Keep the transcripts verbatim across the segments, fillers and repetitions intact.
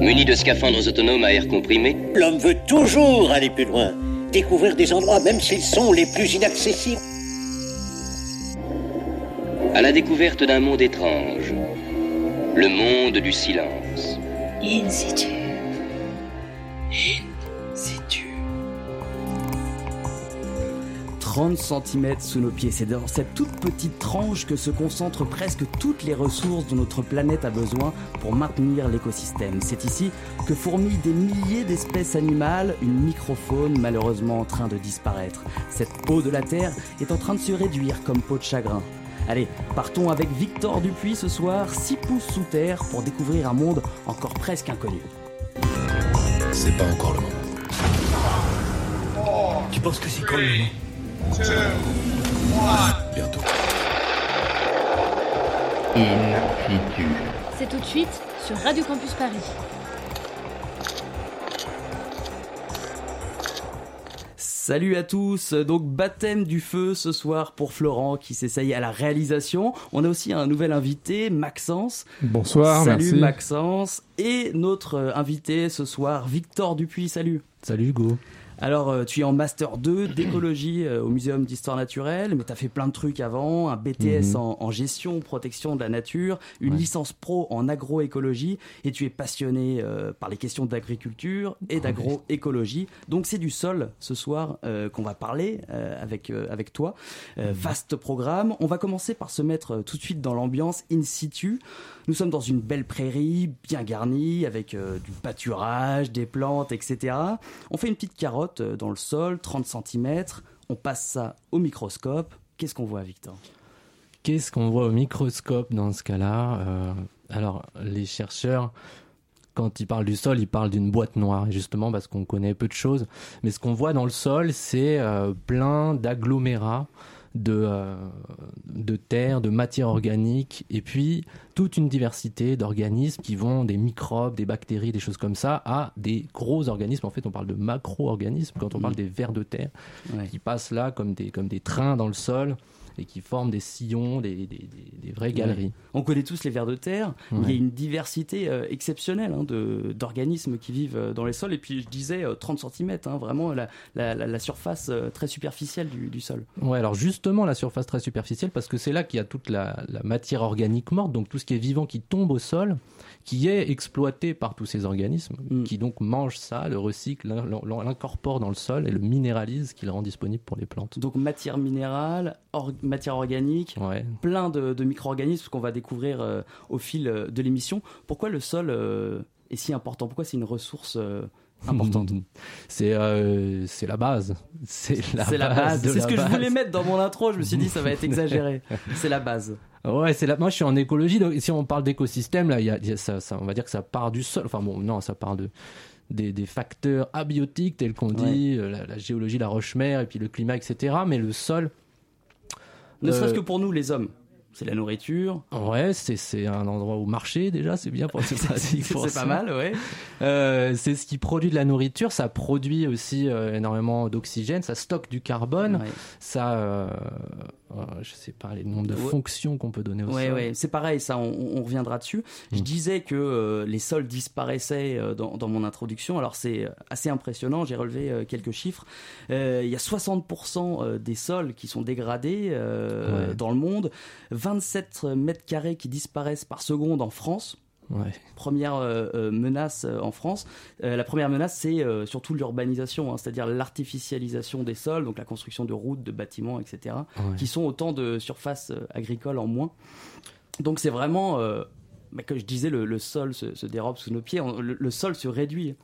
Muni de scaphandres autonomes à air comprimé, l'homme veut toujours aller plus loin, découvrir des endroits même s'ils sont les plus inaccessibles. À la découverte d'un monde étrange, le monde du silence. InSitu. InSitu. trente centimètres sous nos pieds, c'est dans cette toute petite tranche que se concentrent presque toutes les ressources dont notre planète a besoin pour maintenir l'écosystème. C'est ici que fourmillent des milliers d'espèces animales, une microfaune malheureusement en train de disparaître. Cette peau de la Terre est en train de se réduire comme peau de chagrin. Allez, partons avec Victor Dupuy ce soir, six pouces sous terre, pour découvrir un monde encore presque inconnu. C'est pas encore le moment. Four, tu penses que c'est quand le moment? Bientôt. InSitu. C'est tout de suite sur Radio Campus Paris. Salut à tous, donc baptême du feu ce soir pour Florent qui s'essaye à la réalisation. On a aussi un nouvel invité, Maxence. Bonsoir, salut, merci. Salut Maxence. Et notre invité ce soir, Victor Dupuy, salut. Salut Hugo. Alors tu es en Master deux d'écologie au Muséum d'Histoire Naturelle, mais tu as fait plein de trucs avant, un B T S mmh. en, en gestion, protection de la nature, une ouais. licence pro en agro-écologie, et tu es passionné euh, par les questions d'agriculture et d'agro-écologie. Donc c'est du sol ce soir euh, qu'on va parler euh, avec, euh, avec toi. Euh, vaste programme, on va commencer par se mettre tout de suite dans l'ambiance in situ. Nous sommes dans une belle prairie, bien garnie, avec euh, du pâturage, des plantes, et cetera. On fait une petite carotte dans le sol, trente centimètres, on passe ça au microscope. Qu'est-ce qu'on voit, Victor ? Qu'est-ce qu'on voit au microscope dans ce cas-là ? euh, Alors, les chercheurs, quand ils parlent du sol, ils parlent d'une boîte noire, justement parce qu'on connaît peu de choses. Mais ce qu'on voit dans le sol, c'est euh, plein d'agglomérats de, euh, de terre, de matière organique, et puis toute une diversité d'organismes qui vont des microbes, des bactéries, des choses comme ça, à des gros organismes. En fait, on parle de macro-organismes quand on parle des vers de terre ouais. qui passent là comme des, comme des trains dans le sol et qui forment des sillons, des, des, des, des vraies galeries. Ouais. On connaît tous les vers de terre. Ouais. Il y a une diversité euh, exceptionnelle hein, de, d'organismes qui vivent euh, dans les sols. Et puis, je disais, euh, trente centimètres, hein, vraiment la, la, la surface euh, très superficielle du, du sol. Oui, alors justement, la surface très superficielle, parce que c'est là qu'il y a toute la, la matière organique morte, donc tout ce qui est vivant qui tombe au sol, qui est exploité par tous ces organismes, mmh. qui donc mangent ça, le recyclent, l'incorporent dans le sol et le minéralisent, qui le rend disponible pour les plantes. Donc matière minérale, or- matière organique, ouais. plein de, de micro-organismes qu'on va découvrir euh, au fil de l'émission. Pourquoi le sol euh, est si important ? Pourquoi c'est une ressource euh, importante ? C'est, euh, c'est la base. C'est la c'est base. La base. De c'est la ce que base. Je voulais mettre dans mon intro, je me suis dit ça va être exagéré. C'est la base. Ouais, c'est là. Moi, je suis en écologie. Donc, si on parle d'écosystème, là, il y a, y a ça, ça, on va dire que ça part du sol. Enfin bon, non, ça part de des, des facteurs abiotiques tels qu'on dit, ouais. la, la géologie, la roche-mère, et puis le climat, et cetera. Mais le sol, ne euh... serait-ce que pour nous, les hommes. C'est la nourriture. Ouais, c'est, c'est un endroit où marcher déjà, c'est bien pour c'est, c'est, c'est, c'est pas mal, ouais. Euh, c'est ce qui produit de la nourriture, ça produit aussi euh, énormément d'oxygène, ça stocke du carbone, ouais. ça... Euh, euh, je sais pas, les nombres de ouais. fonctions qu'on peut donner au ouais, sol. Ouais, c'est pareil, ça, on, on reviendra dessus. Mmh. Je disais que euh, les sols disparaissaient euh, dans, dans mon introduction, alors c'est assez impressionnant, j'ai relevé euh, quelques chiffres. Il euh, y a soixante pour cent des sols qui sont dégradés euh, ouais. dans le monde, vingt-sept mètres carrés qui disparaissent par seconde en France. Ouais. Première euh, menace en France. Euh, la première menace, c'est euh, surtout l'urbanisation, hein, c'est-à-dire l'artificialisation des sols, donc la construction de routes, de bâtiments, et cetera, ouais. qui sont autant de surfaces agricoles en moins. Donc c'est vraiment... Euh, Bah, comme je disais, le, le sol se, se dérobe sous nos pieds, on, le, le sol se réduit.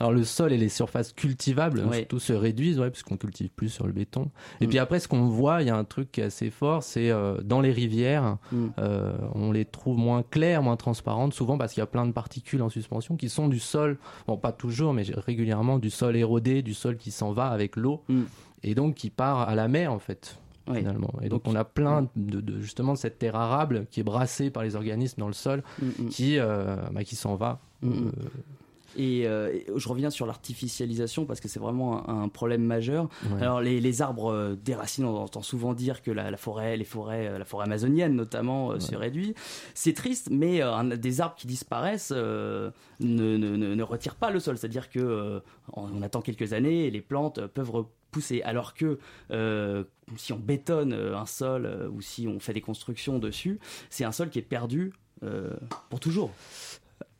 Alors le sol et les surfaces cultivables, ouais. surtout, se réduisent, ouais, puisqu'on ne cultive plus sur le béton. Et mmh. puis après, ce qu'on voit, il y a un truc qui est assez fort, c'est euh, dans les rivières, mmh. euh, on les trouve moins claires, moins transparentes, souvent parce qu'il y a plein de particules en suspension qui sont du sol, bon pas toujours, mais régulièrement du sol érodé, du sol qui s'en va avec l'eau, mmh. et donc qui part à la mer en fait. Ouais. Finalement. Et donc, donc on a plein de, de justement de cette terre arable qui est brassée par les organismes dans le sol, mm, mm. qui euh, bah, qui s'en va. Mm, mm. Euh, Et, euh, et je reviens sur l'artificialisation parce que c'est vraiment un, un problème majeur. Ouais. Alors les, les arbres euh, déracinent, on entend souvent dire que la, la forêt, les forêts, euh, la forêt amazonienne notamment euh, ouais. se réduit. C'est triste, mais euh, un, des arbres qui disparaissent euh, ne, ne, ne, ne retirent pas le sol. C'est-à-dire que euh, on, on attend quelques années et les plantes euh, peuvent repousser. Alors que euh, si on bétonne un sol euh, ou si on fait des constructions dessus, c'est un sol qui est perdu euh, pour toujours.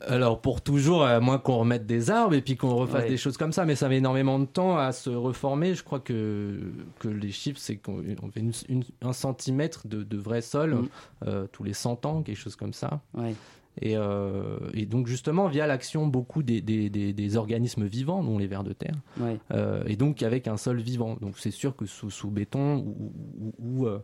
Alors pour toujours, à moins qu'on remette des arbres et puis qu'on refasse ouais. des choses comme ça, mais ça met énormément de temps à se reformer. Je crois que, que les chiffres, c'est qu'on fait une, une, un centimètre de, de vrai sol mmh. euh, tous les cent ans, quelque chose comme ça. Ouais. Et, euh, et donc justement via l'action beaucoup des, des, des, des organismes vivants, dont les vers de terre, ouais. euh, et donc avec un sol vivant. Donc c'est sûr que sous, sous béton ou, ou, ou, euh,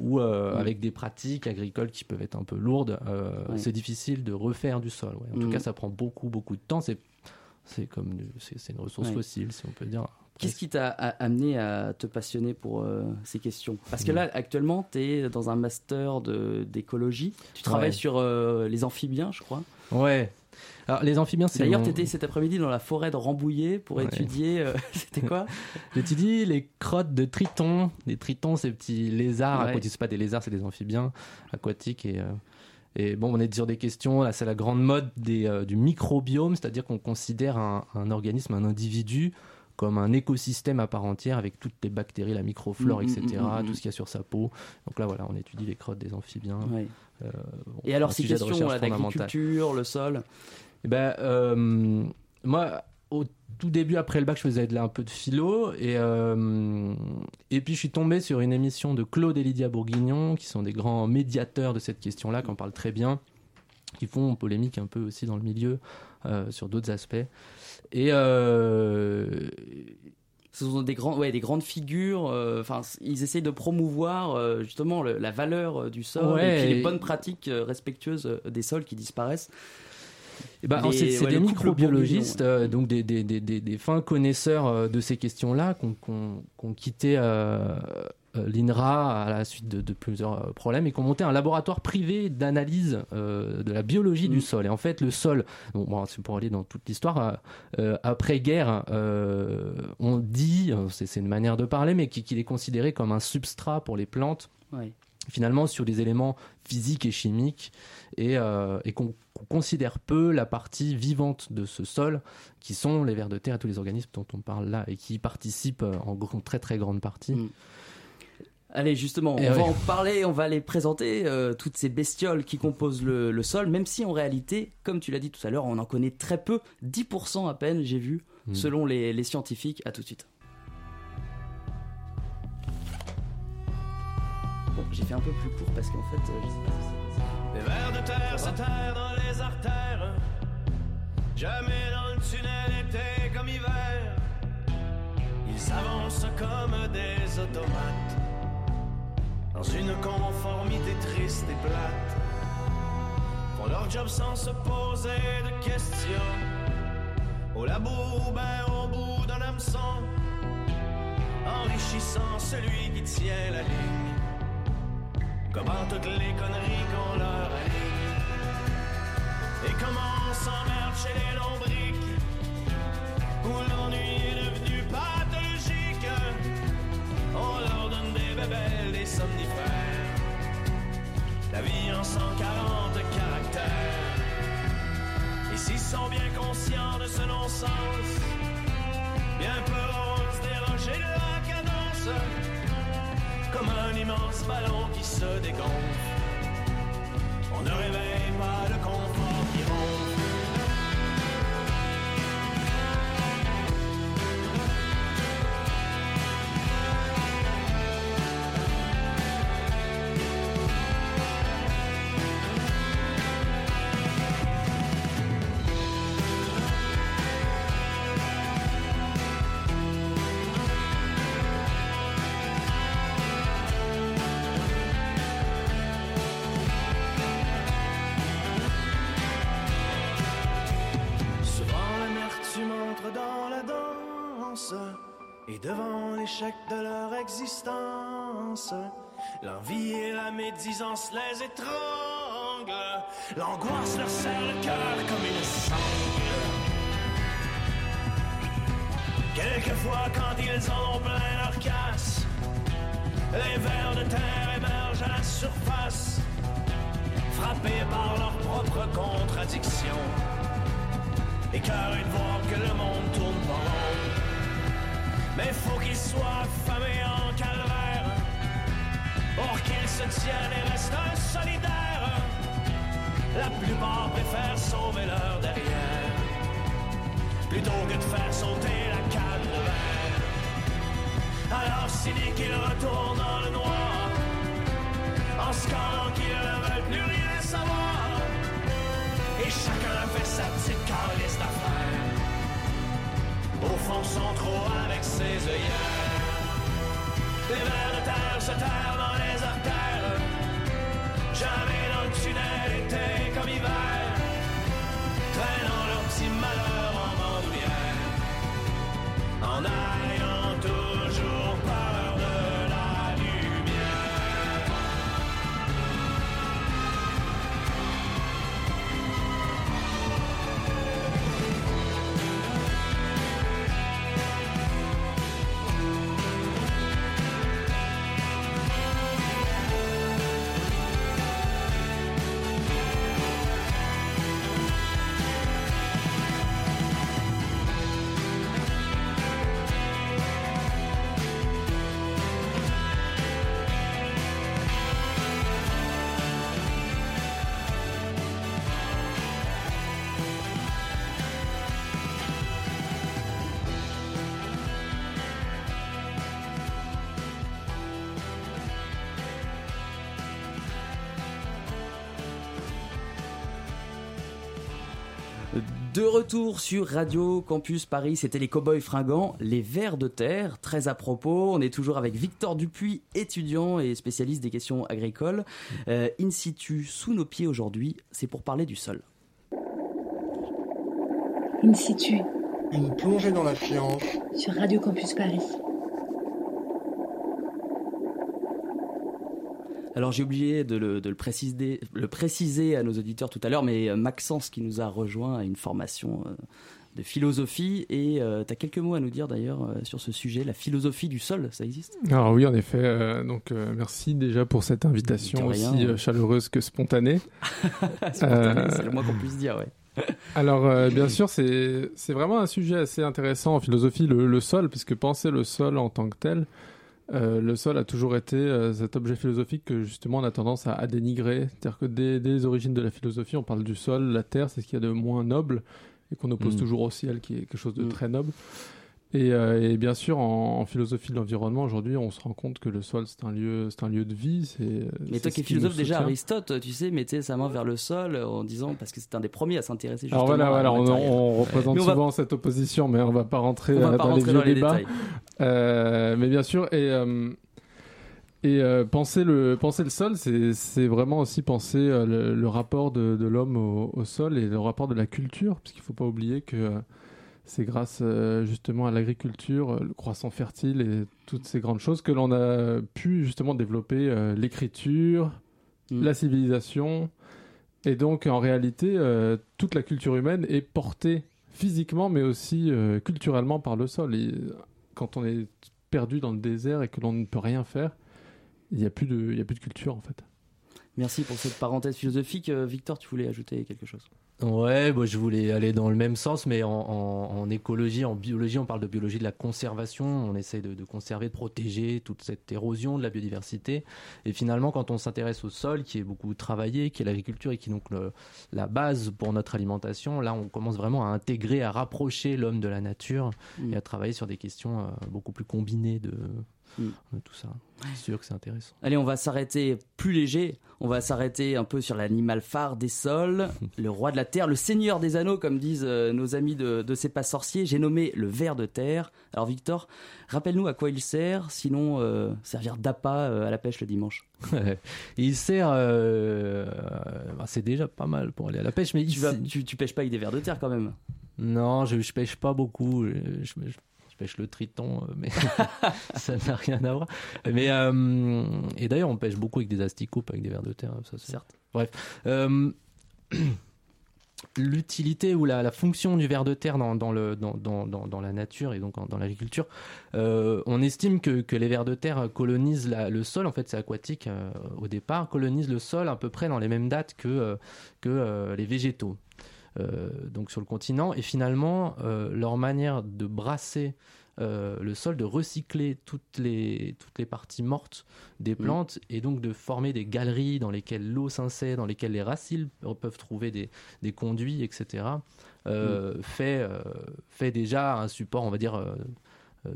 ou euh, mmh. avec des pratiques agricoles qui peuvent être un peu lourdes, euh, ouais. c'est difficile de refaire du sol. Ouais. En mmh. tout cas, ça prend beaucoup, beaucoup de temps. C'est, c'est, comme, c'est, c'est une ressource ouais. fossile, si on peut dire. Qu'est-ce qui t'a amené à te passionner pour euh, ces questions ? Parce que là, actuellement, tu es dans un master de, d'écologie. Tu travailles ouais. sur euh, les amphibiens, je crois. Ouais. Alors, les amphibiens, c'est D'ailleurs, mon... tu étais cet après-midi dans la forêt de Rambouillet pour ouais. étudier. Euh, c'était quoi ? J'étudiais les crottes de tritons. Les tritons, ces petits lézards ouais. aquatiques. Ce n'est pas des lézards, c'est des amphibiens aquatiques et. Euh... Et bon, on est sur des questions, là c'est la grande mode des, euh, du microbiome, c'est-à-dire qu'on considère un, un organisme, un individu, comme un écosystème à part entière avec toutes les bactéries, la microflore, mmh, et cetera, mmh, mmh. tout ce qu'il y a sur sa peau. Donc là voilà, on étudie les crottes des amphibiens. Ouais. Euh, et alors ces questions, la l'agriculture, le sol et ben, euh, moi, au tout début, après le bac, je faisais de là un peu de philo et, euh, et puis je suis tombé sur une émission de Claude et Lydia Bourguignon qui sont des grands médiateurs de cette question-là, qui en parlent très bien, qui font polémique un peu aussi dans le milieu euh, sur d'autres aspects. Et euh, ce sont des, grands, ouais, des grandes figures, euh, ils essayent de promouvoir euh, justement le, la valeur du sol ouais, et puis et... les bonnes pratiques respectueuses des sols qui disparaissent. Eh ben, les, c'est c'est ouais, des microbiologistes, ouais. euh, donc des, des, des, des, des fins connaisseurs euh, de ces questions-là, qui ont quitté euh, l'I N R A à la suite de, de plusieurs euh, problèmes et qui ont monté un laboratoire privé d'analyse euh, de la biologie mmh. du sol. Et en fait, le sol, bon, bon, c'est pour aller dans toute l'histoire, euh, après-guerre, euh, on dit, c'est, c'est une manière de parler, mais qu'il est considéré comme un substrat pour les plantes. Ouais. Finalement sur des éléments physiques et chimiques et, euh, et qu'on, qu'on considère peu la partie vivante de ce sol qui sont les vers de terre et tous les organismes dont on parle là et qui participent en gros, très très grande partie. Mmh. Allez justement, et on ouais. va en parler, on va les présenter, euh, toutes ces bestioles qui composent le, le sol, même si en réalité, comme tu l'as dit tout à l'heure, on en connaît très peu, dix pour cent à peine j'ai vu, mmh. selon les, les scientifiques. À tout de suite. Bon, j'ai fait un peu plus court parce qu'en fait, euh, je sais pas si c'est... Les vers de terre s'éterrent dans les artères. Jamais dans le tunnel été comme hiver. Ils s'avancent comme des automates dans une conformité triste et plate. Font leur job sans se poser de questions. Au labour ou ben au bout d'un hameçon, enrichissant celui qui tient la ligne. Comment toutes les conneries qu'on leur alligne. Et comment on s'emmerde chez les lombriques, où l'ennui est devenu pathologique. On leur donne des bébelles, des somnifères. La vie en cent quarante caractères. Et s'ils sont bien conscients de ce non-sens, bien peu osent déroger de la cadence. Comme un immense ballon qui se dégonfle, on ne réveille pas le confort qui de leur existence. L'envie et la médisance les étranglent. L'angoisse leur serre le cœur comme une sangle. Quelquefois, quand ils en ont plein leur casse, les vers de terre émergent à la surface, frappés par leur propre contradiction, et car ils voient que le monde tourne pas rond. Mais faut qu'ils soient affamés en calvaire, pour qu'ils se tiennent et restent solidaires. La plupart préfèrent sauver leur derrière, plutôt que de faire sauter la canne de verre. Alors cynique, ils retournent dans le noir, en scanant qu'ils ne veulent plus rien savoir. Et chacun fait sa petite calice d'affaires, au fond sans trop avec ses œillères. Les vers de terre se terrent dans les artères, jamais dans le tunnel, été comme hiver, traînant leur petit malheur en bandoulière, en ayant toujours peur de la lumière. De retour sur Radio Campus Paris, c'était les Cowboys Fringants, les vers de terre, très à propos. On est toujours avec Victor Dupuy, étudiant et spécialiste des questions agricoles. Euh, in situ, sous nos pieds aujourd'hui, c'est pour parler du sol. In situ. Une plongée dans la science. Sur Radio Campus Paris. Alors j'ai oublié de, le, de le, préciser, le préciser à nos auditeurs tout à l'heure, mais Maxence qui nous a rejoint a une formation de philosophie et euh, tu as quelques mots à nous dire d'ailleurs euh, sur ce sujet, la philosophie du sol, ça existe ? Alors oui, en effet, euh, donc euh, merci déjà pour cette invitation aussi euh, chaleureuse que spontanée. Spontanée, euh... c'est le moins qu'on puisse dire, ouais. Alors euh, bien sûr c'est, c'est vraiment un sujet assez intéressant en philosophie, le, le sol, puisque penser le sol en tant que tel, Euh, le sol a toujours été euh, cet objet philosophique que justement on a tendance à, à dénigrer. C'est-à-dire que dès, dès les origines de la philosophie, on parle du sol, la terre, c'est ce qu'il y a de moins noble et qu'on oppose mmh. toujours au ciel, qui est quelque chose de mmh. très noble. Et, euh, et bien sûr, en, en philosophie de l'environnement, aujourd'hui, on se rend compte que le sol, c'est un lieu, c'est un lieu de vie. C'est, mais c'est toi qui es philosophe, déjà Aristote, tu sais, mettait sa main vers le sol en disant, parce que c'est un des premiers à s'intéresser justement. Alors voilà, voilà, on, on représente mais souvent va... cette opposition, mais on ne va pas rentrer, va pas dans, rentrer les dans les débats. Détails. Euh, mais bien sûr, et, euh, et euh, penser le penser le sol, c'est, c'est vraiment aussi penser euh, le, le rapport de, de l'homme au, au sol et le rapport de la culture, parce qu'il ne faut pas oublier que euh, c'est grâce euh, justement à l'agriculture, le croissant fertile et toutes ces grandes choses que l'on a pu justement développer euh, l'écriture, mmh. la civilisation. Et donc en réalité, euh, toute la culture humaine est portée physiquement mais aussi euh, culturellement par le sol. Et quand on est perdu dans le désert et que l'on ne peut rien faire, il n'y a, a plus de culture en fait. Merci pour cette parenthèse philosophique. Victor, tu voulais ajouter quelque chose ? Ouais, bon, je voulais aller dans le même sens, mais en, en, en écologie, en biologie, on parle de biologie de la conservation. On essaye de, de conserver, de protéger toute cette érosion de la biodiversité. Et finalement, quand on s'intéresse au sol, qui est beaucoup travaillé, qui est l'agriculture et qui est donc le, la base pour notre alimentation, là, on commence vraiment à intégrer, à rapprocher l'homme de la nature mmh. et à travailler sur des questions euh, beaucoup plus combinées de... Mmh. tout ça, c'est sûr que c'est intéressant. Allez, on va s'arrêter plus léger, on va s'arrêter un peu sur l'animal phare des sols, le roi de la terre, le seigneur des anneaux comme disent nos amis de, de C'est pas sorcier, j'ai nommé le ver de terre. Alors Victor, rappelle-nous à quoi il sert, sinon euh, servir d'appât à la pêche le dimanche. Il sert euh, ben c'est déjà pas mal pour aller à la pêche, mais tu, vas, tu, tu pêches pas avec des vers de terre quand même? Non, je, je pêche pas beaucoup, je, je, je... pêche le triton, mais ça n'a rien à voir. Mais euh, et d'ailleurs, on pêche beaucoup avec des asticots, avec des vers de terre, ça c'est certes. Bref, euh, l'utilité ou la, la fonction du ver de terre dans, dans, le, dans, dans, dans la nature et donc dans l'agriculture, euh, on estime que, que les vers de terre colonisent la, le sol, en fait c'est aquatique euh, au départ, colonisent le sol à peu près dans les mêmes dates que, euh, que euh, les végétaux euh, donc sur le continent. Et finalement, euh, leur manière de brasser Euh, le sol, de recycler toutes les, toutes les parties mortes des plantes mmh. et donc de former des galeries dans lesquelles l'eau s'insère, dans lesquelles les racines peuvent trouver des, des conduits, et cetera. Euh, mmh. fait, euh, fait déjà un support, on va dire, euh,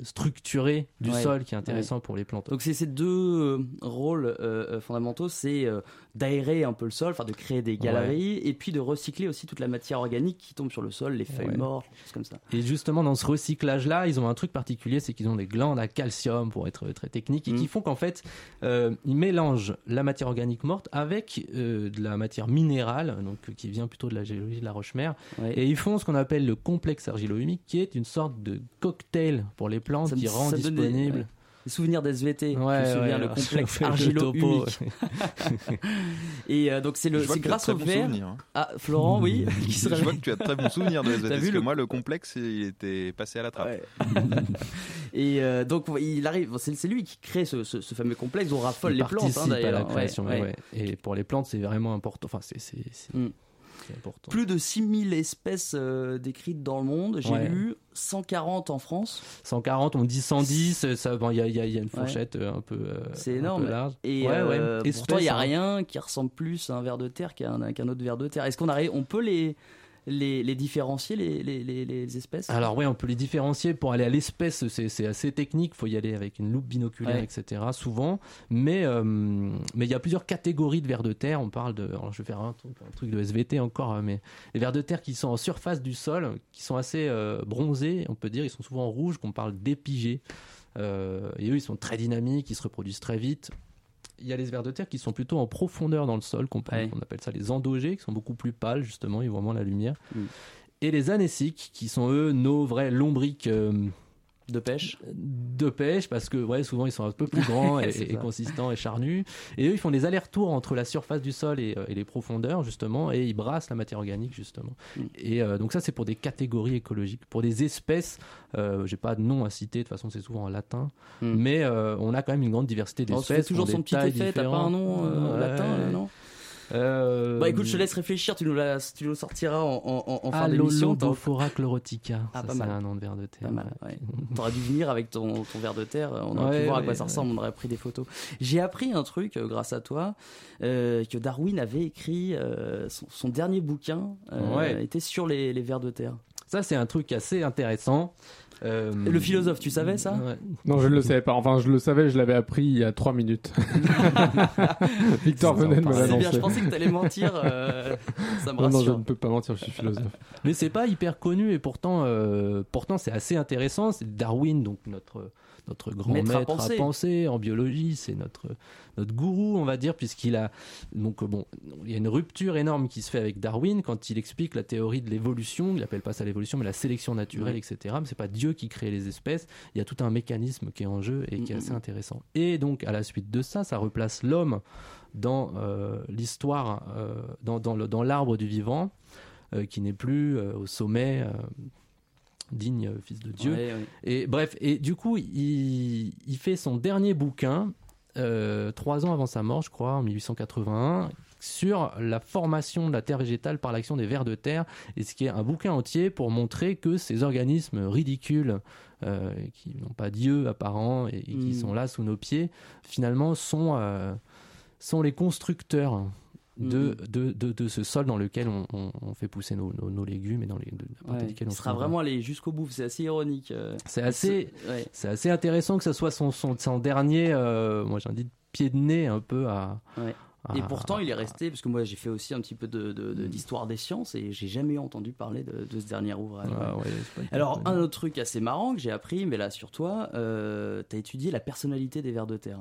structuré du ouais. sol qui est intéressant ouais. pour les plantes. Donc c'est ces deux euh, rôles euh, fondamentaux, c'est euh, d'aérer un peu le sol, enfin de créer des galeries ouais. et puis de recycler aussi toute la matière organique qui tombe sur le sol, les feuilles ouais. mortes, choses comme ça. Et justement dans ce recyclage là, ils ont un truc particulier, c'est qu'ils ont des glandes à calcium pour être très technique et mmh. qui font qu'en fait euh, ils mélangent la matière organique morte avec euh, de la matière minérale, donc euh, qui vient plutôt de la géologie de la roche-mère ouais. et ils font ce qu'on appelle le complexe argilo-humique qui est une sorte de cocktail pour les les plantes me, qui rendent disponibles. Des, ouais. Les souvenirs d'S V T, ouais, je me souviens, ouais, le complexe argilo-humique. Et euh, donc c'est, le, c'est grâce au verre. Bon hein. Ah, Florent, oui. Qui je vois que tu as de très bons souvenirs de S V T. T'as vu le... Moi, le complexe, il était passé à la trappe. Ouais. Et euh, donc il arrive, c'est, c'est lui qui crée ce, ce, ce fameux complexe dont raffolent les plantes. Hein, d'ailleurs. À la création, ouais, ouais. Ouais. Et pour les plantes, c'est vraiment important. Enfin, c'est... c'est, c'est... Mm. Plus de six mille espèces euh, décrites dans le monde, j'ai ouais. lu cent quarante en France. cent quarante, on dit cent dix, il bon, y, y, y a une fourchette ouais. un peu euh, c'est énorme. Un peu large. Et, ouais, euh, ouais. et pourtant il n'y a rien qui ressemble plus à un ver de terre qu'à un, qu'un autre ver de terre. Est-ce qu'on arrive, on peut les... Les, les différencier, les, les, les, les espèces ? Alors oui, on peut les différencier. Pour aller à l'espèce, c'est, c'est assez technique. Il faut y aller avec une loupe binoculaire, ouais. et cetera. Souvent. Mais euh, mais il y a plusieurs catégories de vers de terre. On parle de... Alors, je vais faire un truc, un truc de S V T encore. Mais les vers de terre qui sont en surface du sol, qui sont assez euh, bronzés, on peut dire. Ils sont souvent rouges, qu'on parle d'épigés. Euh, et eux, ils sont très dynamiques, ils se reproduisent très vite. Il y a les vers de terre qui sont plutôt en profondeur dans le sol, qu'on ouais. on appelle ça les endogés, qui sont beaucoup plus pâles, justement, ils voient moins la lumière. Mm. Et les anéciques, qui sont eux nos vrais lombriques euh, de pêche. De pêche, parce que ouais, souvent ils sont un peu plus grands et, et, et consistants et charnus. Et eux, ils font des allers-retours entre la surface du sol et, et les profondeurs, justement, et ils brassent la matière organique, justement. Mm. Et euh, donc, ça, c'est pour des catégories écologiques. Pour des espèces, euh, j'ai pas de nom à citer, de toute façon, c'est souvent en latin, mm. mais euh, on a quand même une grande diversité d'espèces. Alors, c'est toujours son petit effet, différents. T'as pas un nom euh, euh, latin, euh, non euh, Bah écoute, je te laisse réfléchir, tu nous, la, tu nous sortiras en, en, en fin d'émission. Ophora chlorotica, ah, ça c'est un nom de verre de terre. Pas mal, ouais. T'aurais dû venir avec ton, ton verre de terre, on aurait ouais, pu voir ouais, à quoi ouais. ça ressemble, on aurait pris des photos. J'ai appris un truc, euh, grâce à toi, euh, que Darwin avait écrit, euh, son, son dernier bouquin euh, ouais. était sur les, les vers de terre. Ça c'est un truc assez intéressant. Euh... Le philosophe, tu savais ça ? Ouais. Non, je ne le savais pas. Enfin, je le savais, je l'avais appris il y a trois minutes. Victor venait de me l'annoncer. C'est bien, je pensais que tu allais mentir. Euh... Ça me rassure. Non, non, je ne peux pas mentir, je suis philosophe. Mais c'est pas hyper connu et pourtant, euh... pourtant c'est assez intéressant. C'est Darwin, donc notre, notre grand maître, maître à, penser. à penser en biologie. C'est notre, notre gourou, on va dire, puisqu'il a... Donc bon, il y a une rupture énorme qui se fait avec Darwin quand il explique la théorie de l'évolution. Il n'appelle pas ça l'évolution, mais la sélection naturelle, ouais. et cetera. Mais ce n'est pas Dieu qui crée les espèces, il y a tout un mécanisme qui est en jeu et qui est assez intéressant. Et donc à la suite de ça, ça replace l'homme dans euh, l'histoire, euh, dans, dans, le, dans l'arbre du vivant, euh, qui n'est plus euh, au sommet, euh, digne euh, fils de Dieu. Ouais, ouais. Et bref, et du coup, il, il fait son dernier bouquin, euh, trois ans avant sa mort, je crois, en dix-huit cent quatre-vingt-un, sur la formation de la terre végétale par l'action des vers de terre, et ce qui est un bouquin entier pour montrer que ces organismes ridicules euh, qui n'ont pas Dieu apparent et, et qui mmh. sont là sous nos pieds, finalement sont, euh, sont les constructeurs de, mmh. de, de, de ce sol dans lequel on, on, on fait pousser nos, nos, nos légumes et dans les, de, à partir ouais, desquels on sera vraiment allé jusqu'au bout, c'est assez ironique. Euh, c'est, assez, c'est, ouais. c'est assez intéressant que ce soit son, son, son dernier, euh, moi j'ai un dit pied de nez un peu à... Ouais. Et pourtant, il est resté, parce que moi, j'ai fait aussi un petit peu de, de, de, d'histoire des sciences et j'ai jamais entendu parler de, de ce dernier ouvrage. Ah, ouais, Alors, un autre truc assez marrant que j'ai appris, mais là, sur toi, euh, t'as étudié la personnalité des vers de terre.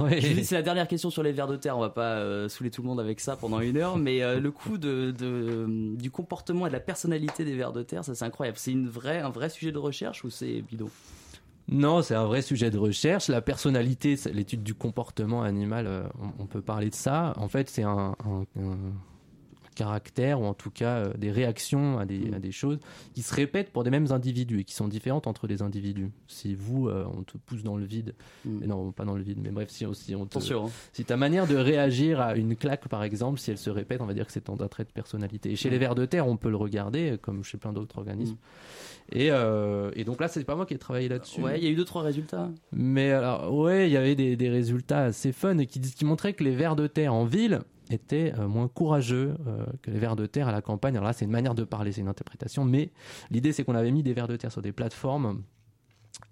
Ouais. C'est la dernière question sur les vers de terre, on va pas euh, saouler tout le monde avec ça pendant une heure, mais euh, le coup de, de, du comportement et de la personnalité des vers de terre, ça, c'est incroyable. C'est une vraie, un vrai sujet de recherche ou c'est bidon ? Non, c'est un vrai sujet de recherche. La personnalité, c'est l'étude du comportement animal, on, on peut parler de ça. En fait, c'est un, un, un caractères, ou en tout cas euh, des réactions à des, à des choses qui se répètent pour des mêmes individus et qui sont différentes entre les individus. Si vous, euh, on te pousse dans le vide, mm. non, pas dans le vide, mais bref, si, si, on te, sûr, hein. si ta manière de réagir à une claque, par exemple, si elle se répète, on va dire que c'est un trait de personnalité. Et chez mm. les vers de terre, on peut le regarder, comme chez plein d'autres organismes. Mm. Et, euh, et donc là, c'est pas moi qui ai travaillé là-dessus. Ouais, il y a eu deux, trois résultats. Mais alors, ouais, il y avait des, des résultats assez fun et qui, qui montraient que les vers de terre en ville étaient euh, moins courageux euh, que les vers de terre à la campagne. Alors là, c'est une manière de parler, c'est une interprétation, mais l'idée, c'est qu'on avait mis des vers de terre sur des plateformes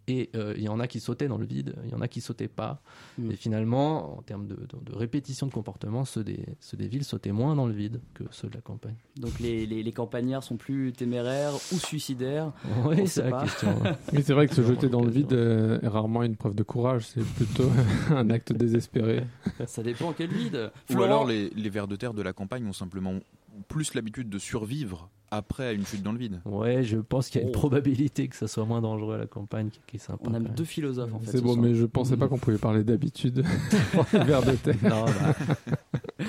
et il euh, y en a qui sautaient dans le vide, il y en a qui sautaient pas. Mmh. Et finalement, en termes de, de, de répétition de comportement, ceux des, ceux des villes sautaient moins dans le vide que ceux de la campagne. Donc les, les, les campagnards sont plus téméraires ou suicidaires. Oui, c'est la pas. question. Mais c'est vrai que se jeter dans le vide euh, est rarement une preuve de courage, c'est plutôt un acte désespéré. Ça dépend quel vide. Florent. Ou alors les, les vers de terre de la campagne ont simplement plus l'habitude de survivre après une chute dans le vide. Ouais, je pense qu'il y a une oh. probabilité que ça soit moins dangereux à la campagne qui, qui est sympa. On a deux philosophes en fait. C'est bon, mais je pensais pas qu'on pouvait parler d'habitude des vers de terre. Non, bah.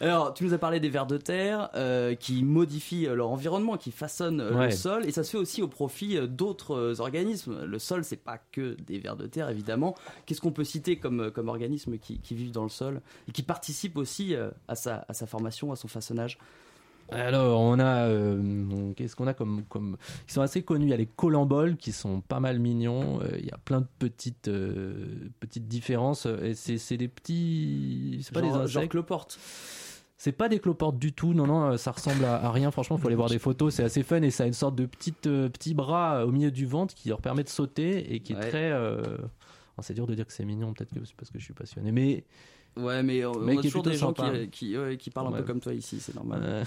Alors, tu nous as parlé des vers de terre euh, qui modifient leur environnement, qui façonnent euh, ouais. le sol, et ça se fait aussi au profit d'autres euh, organismes. Le sol, c'est pas que des vers de terre, évidemment. Qu'est-ce qu'on peut citer comme, comme organismes qui, qui vivent dans le sol et qui participent aussi euh, à, sa, à sa formation, à son façonnage? Alors, on a, euh, qu'est-ce qu'on a comme, comme, ils sont assez connus. Il y a les collemboles qui sont pas mal mignons. Euh, il y a plein de petites, euh, petites différences. Et c'est, c'est des petits, c'est pas genre, des insectes. Genre cloportes. C'est pas des cloportes du tout, non, non, ça ressemble à, à rien. Franchement, il faut aller voir des photos, c'est assez fun et ça a une sorte de petite, euh, petit bras au milieu du ventre qui leur permet de sauter et qui est ouais. très. Euh... Alors, c'est dur de dire que c'est mignon, peut-être que c'est parce que je suis passionné, mais. Ouais, mais on, mais on a toujours des gens qui, qui, ouais, qui parlent ouais. un peu comme toi ici, c'est normal. Euh...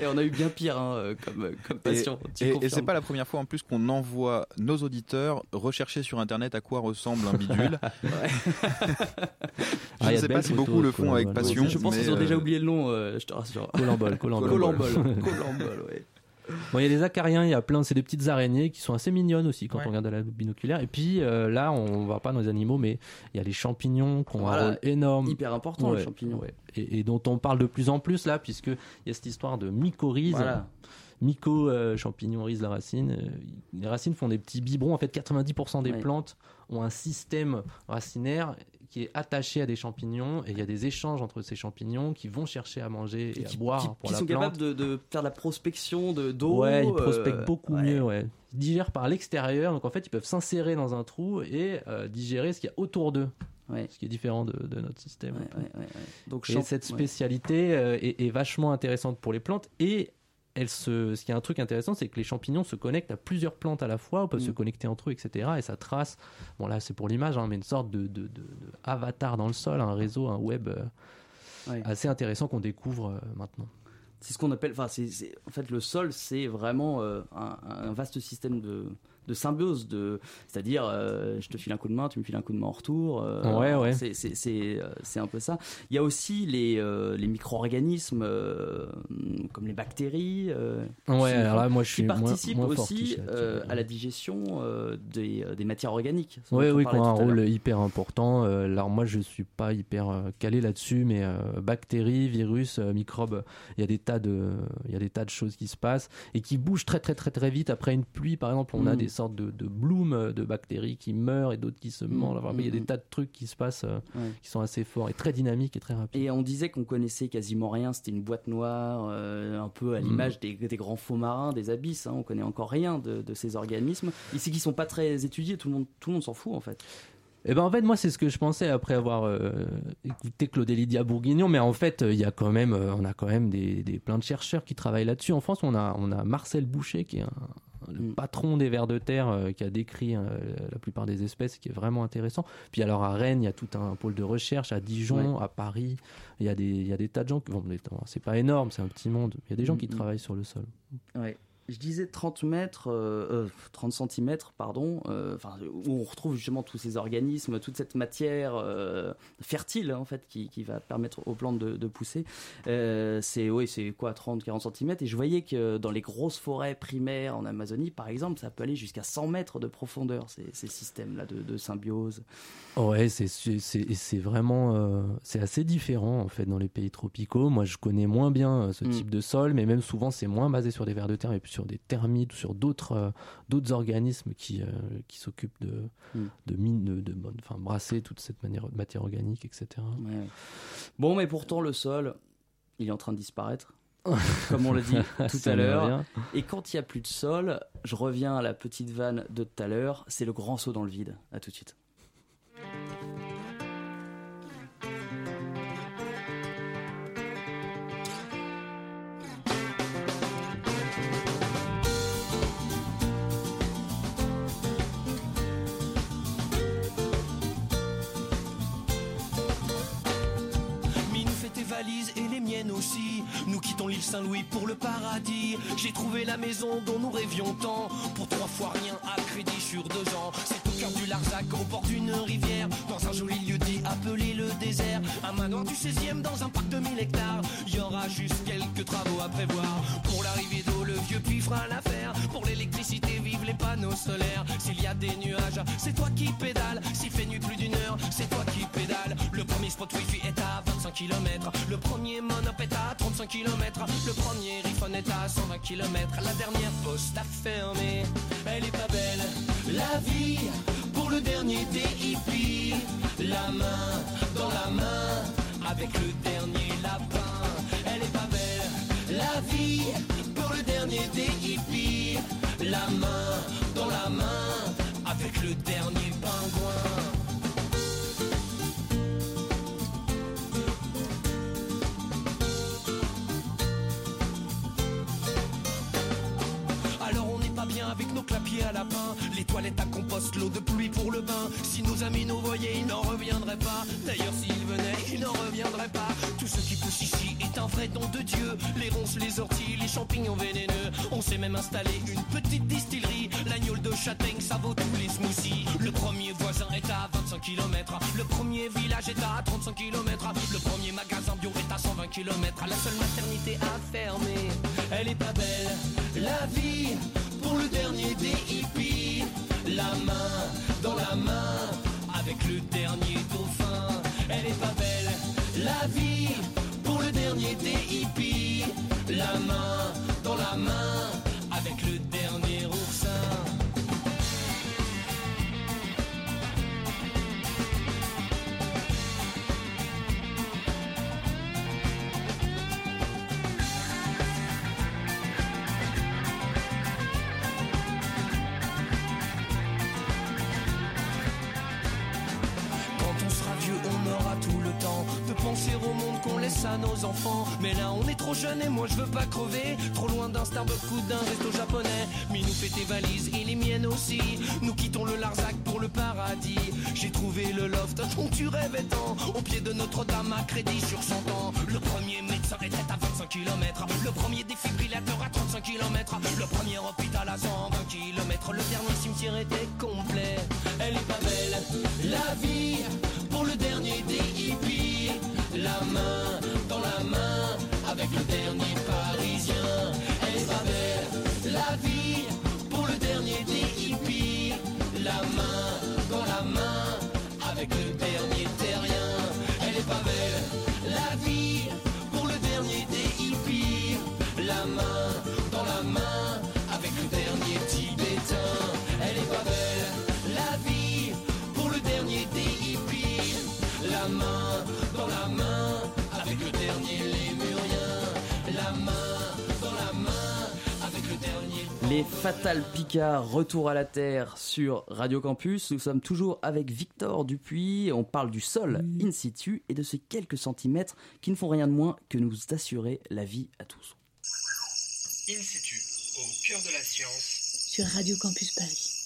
et on a eu bien pire hein, comme, comme passion. Et, et, et c'est pas la première fois en plus qu'on envoie nos auditeurs rechercher sur internet à quoi ressemble un bidule. Je ne ah, sais pas si beaucoup le font avec bol. passion. Je pense qu'ils ont euh... déjà oublié le nom, euh, je te rassure. Colambol, colambol. Colambol, colambol, ouais. Bon, il y a des acariens, il y a plein, c'est des petites araignées qui sont assez mignonnes aussi quand ouais. on regarde à la binoculaire. Et puis euh, là, on ne va pas dans les animaux, mais il y a les champignons qui ont voilà, un rôle énorme. Hyper important ouais, les champignons. Ouais. Et, et dont on parle de plus en plus là, puisqu'il y a cette histoire de mycorhize. Voilà. Myco, euh, champignon, riz, la racine. Les racines font des petits biberons. En fait, quatre-vingt-dix pour cent des ouais. plantes ont un système racinaire qui est attaché à des champignons et il y a des échanges entre ces champignons qui vont chercher à manger et, et qui, à boire qui, pour qui la plante. Qui sont capables de, de faire de la prospection de, d'eau. Ouais, ils prospectent euh, beaucoup ouais. mieux, ouais. Ils digèrent par l'extérieur, donc en fait, ils peuvent s'insérer dans un trou et euh, digérer ce qu'il y a autour d'eux. Ouais. Ce qui est différent de, de notre système. Ouais, ouais, ouais, ouais. Donc, et champ- cette spécialité ouais. euh, est, est vachement intéressante pour les plantes et elle se, ce qui est un truc intéressant, c'est que les champignons se connectent à plusieurs plantes à la fois, ou peuvent mmh. se connecter entre eux, et cetera. Et ça trace, bon là c'est pour l'image, hein, mais une sorte de, de, de, de avatar dans le sol, un réseau, un web euh, ouais. assez intéressant qu'on découvre euh, maintenant. C'est ce qu'on appelle, enfin c'est, c'est, en fait le sol c'est vraiment euh, un, un vaste système de... de symbiose, de, c'est-à-dire euh, je te file un coup de main, tu me files un coup de main en retour. Euh, ouais, ouais. C'est, c'est, c'est, c'est un peu ça. Il y a aussi les, euh, les micro-organismes euh, comme les bactéries euh, ouais, alors là, moi, je suis qui participent moins, moins aussi fortiche, euh, à la digestion euh, des, des matières organiques. Ouais, oui, qui ont un rôle hyper important. Euh, alors moi, je ne suis pas hyper euh, calé là-dessus, mais euh, bactéries, virus, euh, microbes, il y a des tas de, il y a des tas de choses qui se passent et qui bougent très, très, très, très vite. Après une pluie, par exemple, on mm. a des sortes de, de blooms de bactéries qui meurent et d'autres qui se mangent. Enfin, mmh. il y a des tas de trucs qui se passent euh, ouais. qui sont assez forts et très dynamiques et très rapides. Et on disait qu'on connaissait quasiment rien, c'était une boîte noire, euh, un peu à l'image mmh. des, des grands faux marins, des abysses. Hein. On connaît encore rien de, de ces organismes. Et c'est qu'ils sont pas très étudiés, tout le monde, tout le monde s'en fout en fait. Eh ben en fait moi c'est ce que je pensais après avoir euh, écouté Claude et Lydia Bourguignon, mais en fait il y a quand même euh, on a quand même des, des plein de chercheurs qui travaillent là-dessus. En France on a on a Marcel Boucher qui est un le patron des vers de terre euh, qui a décrit euh, la plupart des espèces, qui est vraiment intéressant. Puis alors à Rennes, il y a tout un pôle de recherche, à Dijon, ouais. à Paris, il y a des il y a des tas de gens qui bon, c'est pas énorme, c'est un petit monde, il y a des gens qui travaillent sur le sol. Ouais. Je disais trente mètres, euh, trente centimètres, pardon, euh, enfin, où on retrouve justement tous ces organismes, toute cette matière euh, fertile, en fait, qui, qui va permettre aux plantes de, de pousser. Euh, c'est, ouais, c'est quoi, trente à quarante centimètres. Et je voyais que dans les grosses forêts primaires en Amazonie, par exemple, ça peut aller jusqu'à cent mètres de profondeur, ces, ces systèmes-là de, de symbiose. Ouais, c'est, c'est, c'est vraiment, euh, c'est assez différent, en fait, dans les pays tropicaux. Moi, je connais moins bien ce type mmh. de sol, mais même souvent, c'est moins basé sur des vers de terre, mais plus sur des termites ou sur d'autres, euh, d'autres organismes qui, euh, qui s'occupent de, mm. de mine, de, de, de enfin, brasser toute cette manière, matière organique, et cetera. Ouais, ouais. Bon, mais pourtant, le sol, il est en train de disparaître, comme on l'a dit tout à l'heure. Et quand il n'y a plus de sol, je reviens à la petite vanne de tout à l'heure, c'est le grand saut dans le vide. À tout de suite. Aussi. Nous quittons l'île Saint-Louis pour le paradis. J'ai trouvé la maison dont nous rêvions tant. Pour trois fois rien à crédit sur deux ans. C'est au cœur du Larzac, au bord d'une rivière, dans un joli lieu-dit appelé le désert. Un manoir du seizième dans un parc de mille hectares. Il y aura juste quelques travaux à prévoir. Pour l'arrivée d'eau, le vieux puits fera l'affaire. Pour l'électricité, vive les panneaux solaires. S'il y a des nuages, c'est toi qui pédales. S'il fait nuit plus d'une heure, c'est toi qui pédales. Le premier spot wifi est à vingt-cinq kilomètres. Le premier monop est à trente-cinq kilomètres. Le premier iPhone est à cent vingt kilomètres. La dernière poste à fermer, elle est pas belle. La vie pour le dernier des hippies. La main dans la main avec le dernier lapin. Elle est pas belle. La vie pour le dernier des hippies. La main dans la main avec le dernier pingouin. Avec nos clapiers à lapin, les toilettes à compost, l'eau de pluie pour le bain. Si nos amis nous voyaient, ils n'en reviendraient pas. D'ailleurs, s'ils venaient, ils n'en reviendraient pas. Tout ce qui pousse ici est un vrai don de Dieu. Les ronces, les orties, les champignons vénéneux. On s'est même installé une petite distillerie. L'agnole de châtaigne, ça vaut tous les smoothies. Le premier voisin est à vingt-cinq kilomètres. Le premier village est à trente-cinq kilomètres. Le premier magasin bio est à cent vingt kilomètres. La seule maternité à fermer, elle est pas belle. La vie pour le dernier des hippies, la main dans la main, avec le dernier dauphin, elle est pas belle. La vie pour le dernier des hippies, la main dans la main, avec le dernier oursin. À nos enfants, mais là on est trop jeune et moi je veux pas crever, trop loin d'un Starbucks ou d'un resto japonais. Minou fait tes valises et les miennes aussi, nous quittons le Larzac pour le paradis. J'ai trouvé le loft dont tu rêvais tant, au pied de Notre-Dame à crédit sur cent ans. Le premier médecin était à vingt-cinq kilomètres, le premier défibrillateur à trente-cinq kilomètres, le premier hôpital à cent vingt kilomètres, le dernier cimetière était complet. Elle est pas belle, la vie pour le dernier des hippies, la main dans la main avec le dernier parisien. Elle est pas belle, la vie pour le dernier des hippies, la main dans la main avec le dernier terrien. Elle est pas belle, la vie pour le dernier des hippies, la main dans la main avec le dernier tibétain. Elle est pas belle, la vie pour le dernier des hippies, la main dans la main avec le dernier lémurien, la main dans la main avec le dernier... Les Fatal Picards, retour à la terre sur Radio Campus. Nous sommes toujours avec Victor Dupuy. On parle du sol in situ et de ces quelques centimètres qui ne font rien de moins que nous assurer la vie à tous. In situ, au cœur de la science, sur Radio Campus Paris.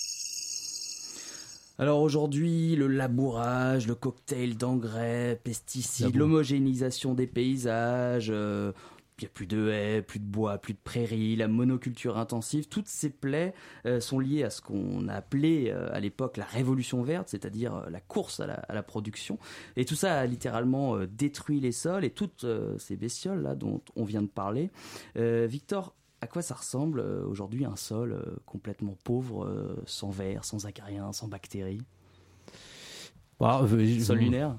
Alors aujourd'hui, le labourage, le cocktail d'engrais, pesticides, l'homogénéisation des paysages, euh, Il n'y a plus de haies, plus de bois, plus de prairies, la monoculture intensive, toutes ces plaies euh, sont liées à ce qu'on a appelé euh, à l'époque la révolution verte, c'est-à-dire euh, la course à la, à la production. Et tout ça a littéralement euh, détruit les sols et toutes euh, ces bestioles-là dont on vient de parler. Euh, Victor, à quoi ça ressemble euh, aujourd'hui un sol euh, complètement pauvre, euh, sans vers, sans acariens, sans bactéries ? Wow, euh, sol lunaire ?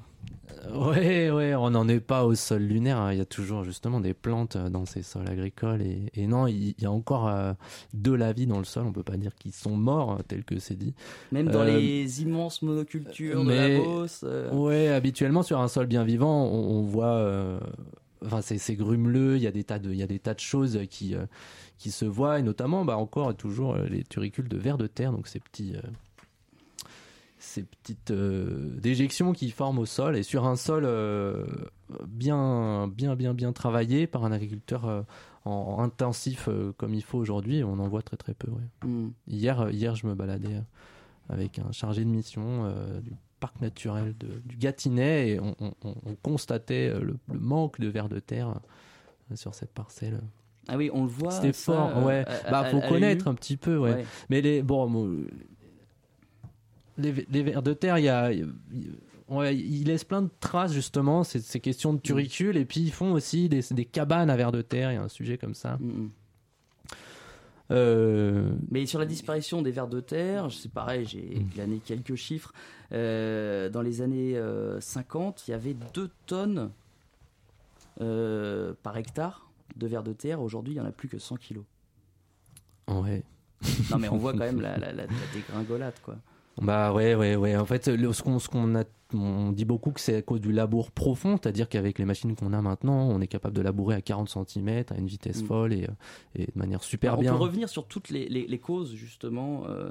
Ouais, ouais, on n'en est pas au sol lunaire, hein. Il y a toujours justement des plantes dans ces sols agricoles et, et non, il y a encore euh, de la vie dans le sol, on peut pas dire qu'ils sont morts tels que c'est dit. Même dans euh, les immenses monocultures mais, de la Beauce. Euh... Ouais, habituellement sur un sol bien vivant, on, on voit, euh, enfin c'est, c'est grumeleux, il y a des tas de, il y a des tas de choses qui euh, qui se voient et notamment, bah encore toujours les turicules de vers de terre, donc ces petits. Euh, ces petites euh, déjections qui forment au sol et sur un sol euh, bien, bien, bien, bien travaillé par un agriculteur euh, en, en intensif euh, comme il faut aujourd'hui, on en voit très, très peu. Ouais. Mm. Hier, hier, je me baladais avec un chargé de mission euh, du parc naturel de, du Gâtinais et on, on, on constatait le, le manque de vers de terre sur cette parcelle. Ah oui, on le voit. C'était ça, fort, euh, ouais. À, bah, à, faut à, connaître à un petit peu, ouais. ouais. Mais les, bon, bon Les, les vers de terre, il y a, ils laissent plein de traces justement, ces, ces questions de turicules, et puis ils font aussi des, des cabanes à vers de terre, il y a un sujet comme ça. Mmh. Euh... Mais sur la disparition des vers de terre, c'est pareil, j'ai glané quelques chiffres. Euh, dans les années euh, cinquante, il y avait deux tonnes euh, par hectare de vers de terre, aujourd'hui il n'y en a plus que cent kilos. Ouais. Non mais on voit quand même la, la, la, la dégringolade quoi. Bah ouais ouais ouais en fait le, ce qu'on ce qu'on a on dit beaucoup que c'est à cause du labour profond, c'est-à-dire qu'avec les machines qu'on a maintenant, on est capable de labourer à quarante centimètres à une vitesse mmh. folle et et de manière super Alors bien. On peut revenir sur toutes les les, les causes justement euh,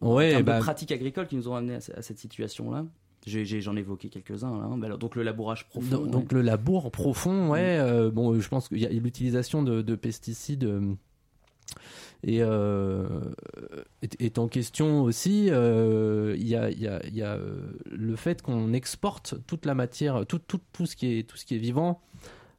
ouais, en termes bah, de pratiques agricoles qui nous ont amené à, à cette situation là. J'ai, j'ai, j'en ai évoqué quelques-uns là. Bah, donc le labourage profond. Donc, ouais. donc le labour profond ouais mmh. euh, bon je pense qu'il y a l'utilisation de, de pesticides. Euh, Et euh, est, est en question aussi, il euh, y a, y a, y a le fait qu'on exporte toute la matière, tout, tout, tout ce qui est, tout ce qui est vivant.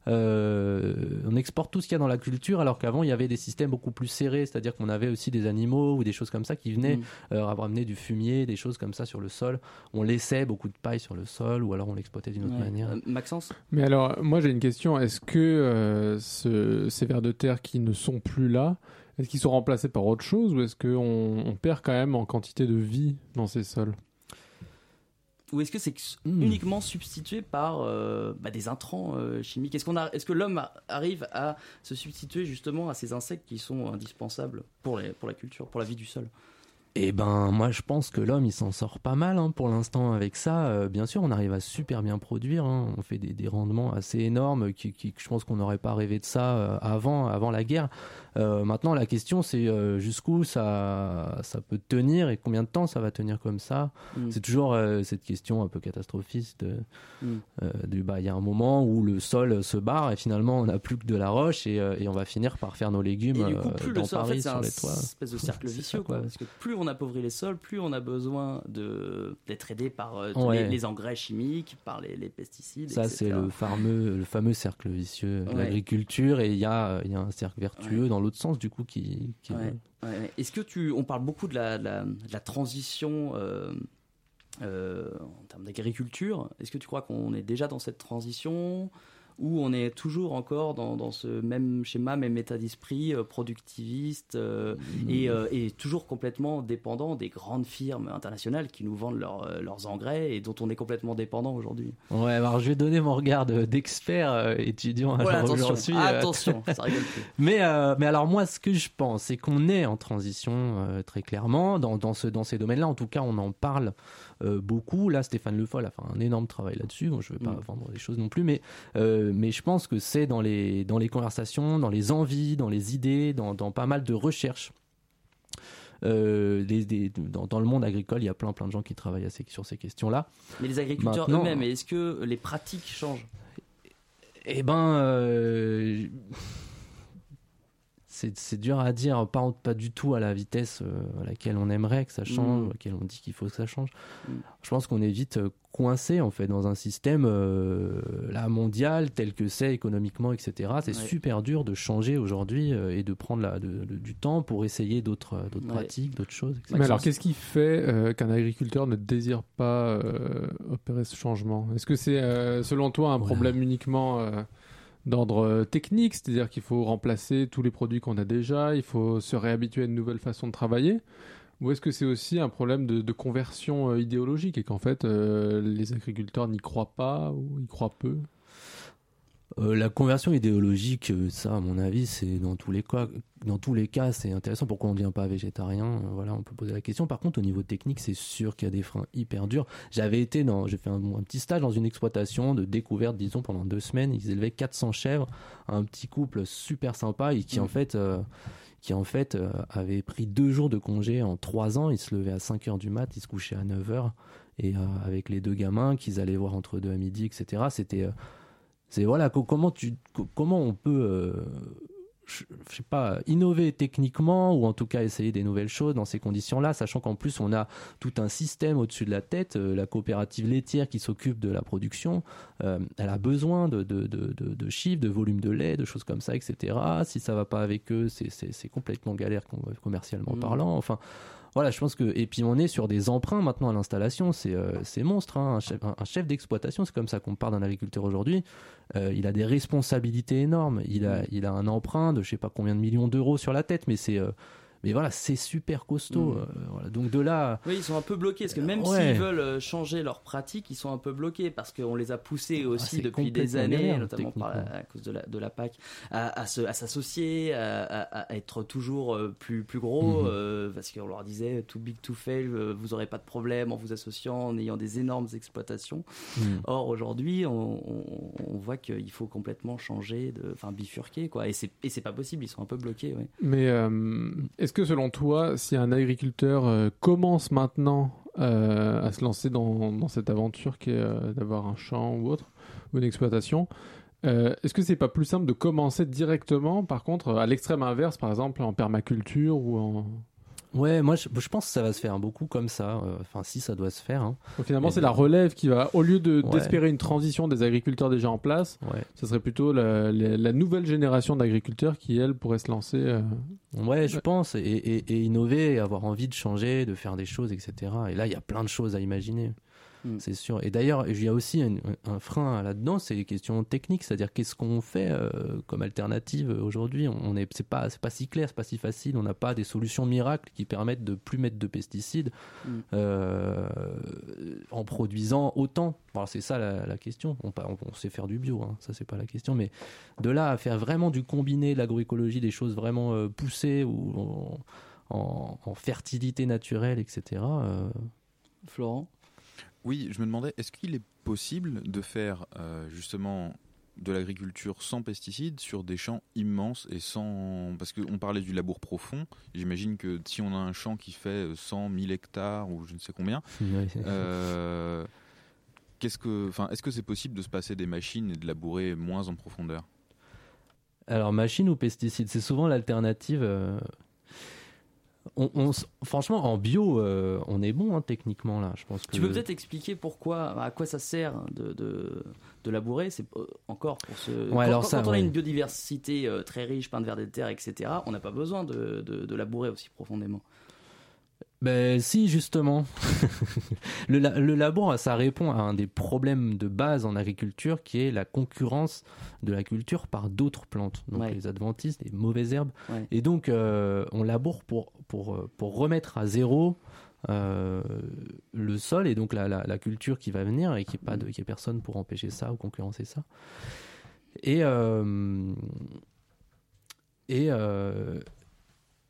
Euh, on exporte tout ce qu'il y a dans la culture, alors qu'avant il y avait des systèmes beaucoup plus serrés, c'est-à-dire qu'on avait aussi des animaux ou des choses comme ça qui venaient mmh. euh, ramener du fumier, des choses comme ça sur le sol. On laissait beaucoup de paille sur le sol, ou alors on l'exploitait d'une autre ouais. manière. Euh, Maxence ? Mais alors, moi j'ai une question. Est-ce que euh, ce, ces vers de terre qui ne sont plus là, est-ce qu'ils sont remplacés par autre chose, ou est-ce qu'on on perd quand même en quantité de vie dans ces sols ? Ou est-ce que c'est uniquement substitué par euh, bah, des intrants euh, chimiques ? Est-ce qu'on a, est-ce que l'homme a, arrive à se substituer justement à ces insectes qui sont indispensables pour, les, pour la culture, pour la vie du sol ? Eh ben, moi, je pense que l'homme, il s'en sort pas mal hein, pour l'instant avec ça. Euh, bien sûr, on arrive à super bien produire. Hein. On fait des, des rendements assez énormes. Qui, qui, je pense qu'on n'aurait pas rêvé de ça euh, avant, avant la guerre. Euh, maintenant, la question, c'est euh, jusqu'où ça, ça peut tenir et combien de temps ça va tenir comme ça. Mmh. C'est toujours euh, cette question un peu catastrophiste de, mmh. euh, de, bah, y a un moment où le sol se barre et finalement, on n'a plus que de la roche et, euh, et on va finir par faire nos légumes et du coup, plus euh, dans le sol, Paris, en fait, c'est sur un les toits. Espèce de cercle vicieux, quoi. Parce que plus on appauvrit les sols, plus on a besoin de, d'être aidé par euh, ouais. les, les engrais chimiques, par les, les pesticides, ça, et cetera. C'est le fameux, le fameux cercle vicieux de ouais. l'agriculture et il y a, y a un cercle vertueux ouais. dans l'autre sens du coup qui... qui ouais. est... Ouais. Est-ce que tu... On parle beaucoup de la, de la, de la transition euh, euh, en termes d'agriculture. Est-ce que tu crois qu'on est déjà dans cette transition ou on est toujours encore dans, dans ce même schéma, même état d'esprit, euh, productiviste euh, mmh. et, euh, et toujours complètement dépendant des grandes firmes internationales qui nous vendent leur, leurs engrais et dont on est complètement dépendant aujourd'hui. Ouais, alors je vais donner mon regard de, d'expert euh, étudiant. Voilà, attention, j'en suis, euh... attention, ça rigole plus. mais, euh, mais alors moi, ce que je pense, c'est qu'on est en transition euh, très clairement dans, dans, ce, dans ces domaines-là. En tout cas, on en parle euh, beaucoup. Là, Stéphane Le Foll a fait un énorme travail là-dessus. Bon, je ne vais pas mmh. vendre des choses non plus, mais... Euh, mais je pense que c'est dans les, dans les conversations, dans les envies, dans les idées, dans, dans pas mal de recherches. Euh, des, des, dans, dans le monde agricole, il y a plein, plein de gens qui travaillent assez, sur ces questions-là. Mais les agriculteurs Maintenant, eux-mêmes, est-ce que les pratiques changent ? Eh bien... Euh... c'est, c'est dur à dire, pas, pas du tout à la vitesse à laquelle on aimerait que ça change, mmh. à laquelle on dit qu'il faut que ça change. Mmh. Je pense qu'on est vite coincé en fait, dans un système euh, là, mondial tel que c'est économiquement, et cetera. C'est ouais. super dur de changer aujourd'hui euh, et de prendre la, de, de, du temps pour essayer d'autres, d'autres ouais. pratiques, d'autres choses, et cetera. Mais alors, qu'est-ce qui fait euh, qu'un agriculteur ne désire pas euh, opérer ce changement ? Est-ce que c'est, euh, selon toi, un ouais. problème uniquement... Euh... d'ordre technique, c'est-à-dire qu'il faut remplacer tous les produits qu'on a déjà, il faut se réhabituer à une nouvelle façon de travailler, ou est-ce que c'est aussi un problème de, de conversion euh, idéologique et qu'en fait euh, les agriculteurs n'y croient pas ou y croient peu ? Euh, la conversion idéologique, ça, à mon avis, c'est dans tous les cas. Dans tous les cas, c'est intéressant. Pourquoi on ne devient pas végétarien ? Voilà, on peut poser la question. Par contre, au niveau technique, c'est sûr qu'il y a des freins hyper durs. J'avais été dans, j'ai fait un, un petit stage dans une exploitation de découverte, disons, pendant deux semaines. Ils élevaient quatre cents chèvres, un petit couple super sympa et qui, mmh. en fait, euh, qui en fait euh, avait pris deux jours de congé en trois ans. Ils se levaient à cinq heures du mat, ils se couchaient à neuf heures et euh, avec les deux gamins qu'ils allaient voir entre deux à midi, et cetera. C'était euh, C'est voilà comment tu comment on peut euh, je, je sais pas innover techniquement ou en tout cas essayer des nouvelles choses dans ces conditions-là, sachant qu'en plus on a tout un système au-dessus de la tête, euh, la coopérative laitière qui s'occupe de la production, euh, elle a besoin de de de de, de chiffres, de volume de lait, de choses comme ça, et cetera. Si ça va pas avec eux, c'est c'est, c'est complètement galère commercialement mmh. parlant. Enfin. Voilà, je pense que et puis on est sur des emprunts maintenant à l'installation, c'est euh, c'est monstre. Hein. Un chef, un, un chef d'exploitation, c'est comme ça qu'on part d'un agriculteur aujourd'hui. Euh, il a des responsabilités énormes. Il a il a un emprunt de je sais pas combien de millions d'euros sur la tête, mais c'est euh, mais voilà, c'est super costaud. Mmh. Euh, voilà. Donc de là, oui, ils sont un peu bloqués parce que même euh, ouais. s'ils veulent changer leurs pratiques, ils sont un peu bloqués parce qu'on les a poussés aussi ah, depuis des années, galère, notamment par la, à cause de la de la P A C, à, à se à s'associer, à, à, à être toujours plus plus gros mmh. euh, parce qu'on leur disait too big to fail, vous aurez pas de problème en vous associant, en ayant des énormes exploitations. Mmh. Or aujourd'hui, on, on, on voit qu'il faut complètement changer, de, enfin bifurquer quoi. Et c'est et c'est pas possible, ils sont un peu bloqués. Ouais. Mais euh, est-ce que selon toi, si un agriculteur euh, commence maintenant euh, à se lancer dans dans cette aventure qui est euh, d'avoir un champ ou autre ou une exploitation? Euh, est-ce que c'est pas plus simple de commencer directement, par contre, à l'extrême inverse, par exemple, en permaculture ou en... Ouais, moi je, je pense que ça va se faire beaucoup comme ça. Enfin, si ça doit se faire. Hein. Donc, finalement, et c'est de... la relève qui va, au lieu de, ouais. d'espérer une transition des agriculteurs déjà en place, ouais. ça serait plutôt la, la, la nouvelle génération d'agriculteurs qui, elle, pourrait se lancer. Euh... Ouais, je ouais. pense, et, et, et innover, avoir envie de changer, de faire des choses, et cetera. Et là, il y a plein de choses à imaginer. C'est sûr. Et d'ailleurs, il y a aussi un, un frein là-dedans, c'est les questions techniques, c'est-à-dire qu'est-ce qu'on fait euh, comme alternative aujourd'hui. On est, c'est pas, c'est pas si clair, c'est pas si facile. On n'a pas des solutions miracles qui permettent de plus mettre de pesticides euh, en produisant autant. Alors c'est ça la, la question. On, on, on sait faire du bio, hein, ça c'est pas la question, mais de là à faire vraiment du combiné, de l'agroécologie, des choses vraiment euh, poussées ou en, en, en fertilité naturelle, et cetera. Euh... Florent. Oui, je me demandais, est-ce qu'il est possible de faire euh, justement de l'agriculture sans pesticides sur des champs immenses et sans... Parce qu'on parlait du labour profond, j'imagine que si on a un champ qui fait cent mille hectares ou je ne sais combien, euh, qu'est-ce que... enfin, est-ce que c'est possible de se passer des machines et de labourer moins en profondeur ? Alors, machines ou pesticides, c'est souvent l'alternative... Euh... On, on, franchement, en bio, euh, on est bon hein, techniquement là. Je pense que... Tu peux peut-être expliquer pourquoi, à quoi ça sert de, de, de labourer. C'est euh, encore pour ce. Ouais, quand, alors quand, ça, quand on ouais. a une biodiversité euh, très riche, plein de vers de terre, et cetera. On n'a pas besoin de, de, de labourer aussi profondément. Ben si, justement. le, la, le labour, ça répond à un des problèmes de base en agriculture qui est la concurrence de la culture par d'autres plantes, donc ouais. les adventices, les mauvaises herbes. Ouais. Et donc, euh, on laboure pour, pour, pour remettre à zéro euh, le sol et donc la, la, la culture qui va venir et qu'il n'y ait, ait personne pour empêcher ça ou concurrencer ça. Et... Euh, et... Euh,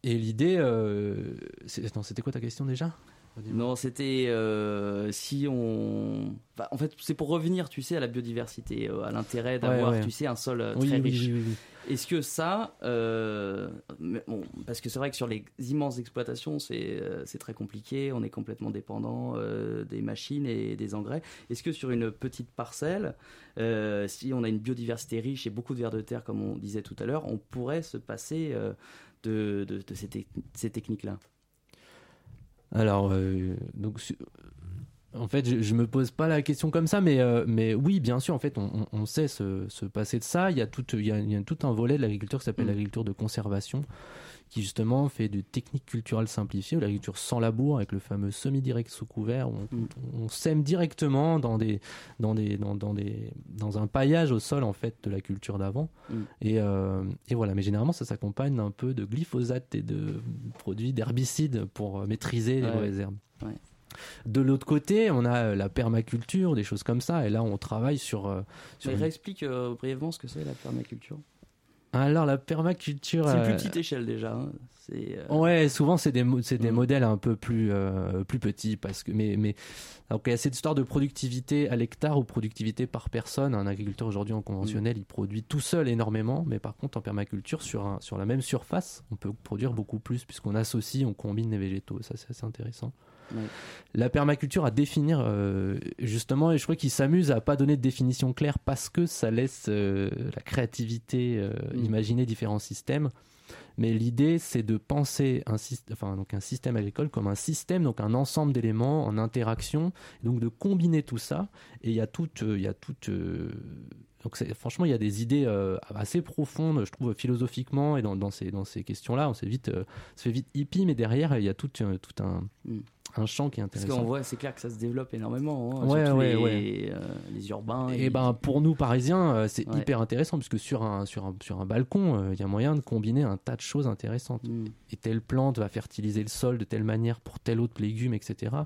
Et l'idée, euh, c'est... Attends, c'était quoi ta question déjà ? Non, c'était euh, si on... Bah, en fait, c'est pour revenir, tu sais, à la biodiversité, à l'intérêt d'avoir, ouais, ouais. tu sais, un sol très oui, riche. Oui, oui, oui. Est-ce que ça, euh, bon, parce que c'est vrai que sur les immenses exploitations, c'est, euh, c'est très compliqué, on est complètement dépendant euh, des machines et des engrais. Est-ce que sur une petite parcelle, euh, si on a une biodiversité riche et beaucoup de vers de terre, comme on disait tout à l'heure, on pourrait se passer euh, de, de, de ces, te- ces techniques-là ? Alors, euh, donc... Su- En fait, je, je me pose pas la question comme ça, mais euh, mais oui, bien sûr. En fait, on, on sait se, se passer de ça. Il y a tout, il y a, il y a tout un volet de l'agriculture qui s'appelle mmh. l'agriculture de conservation, qui justement fait de techniques culturelles simplifiées, ou l'agriculture sans labour, avec le fameux semi-direct sous couvert, où on, mmh. on sème directement dans des dans des dans, dans des dans un paillage au sol en fait de la culture d'avant. Mmh. Et euh, et voilà. Mais généralement, ça s'accompagne un peu de glyphosate et de produits d'herbicides pour maîtriser les ouais. mauvaises herbes. Ouais. De l'autre côté, on a la permaculture, des choses comme ça, et là on travaille sur... Euh, sur Mais réexplique euh, brièvement ce que c'est la permaculture. Alors la permaculture... C'est une plus petite euh... échelle déjà. Hein. C'est, euh... Ouais, souvent c'est des, mo- c'est des ouais. modèles un peu plus, euh, plus petits, parce que... Mais, mais... Donc, il y a cette histoire de productivité à l'hectare ou productivité par personne. Un agriculteur aujourd'hui en conventionnel, mmh. il produit tout seul énormément, mais par contre en permaculture, sur, un, sur la même surface, on peut produire beaucoup plus, puisqu'on associe, on combine les végétaux, ça c'est assez intéressant. Ouais. La permaculture à définir euh, justement, et je crois qu'ils s'amusent à pas donner de définition claire parce que ça laisse euh, la créativité euh, mmh. imaginer différents systèmes, mais l'idée c'est de penser un, enfin, donc un système agricole comme un système, donc un ensemble d'éléments en interaction, donc de combiner tout ça, et il y a toute euh, il y a toute euh, donc c'est, franchement il y a des idées euh, assez profondes, je trouve, philosophiquement, et dans, dans, ces, dans ces questions-là on s'est vite, euh, se fait vite hippie, mais derrière il y a tout, euh, tout un... Mmh. un champ qui est intéressant. Parce qu'on voit, c'est clair que ça se développe énormément, hein, ouais, surtout ouais, les, ouais. Euh, les urbains. Et, et ben les... pour nous Parisiens, euh, c'est ouais. hyper intéressant, puisque sur un sur un sur un balcon, il euh, y a moyen de combiner un tas de choses intéressantes. Mm. Et telle plante va fertiliser le sol de telle manière pour tel autre légume, et cetera.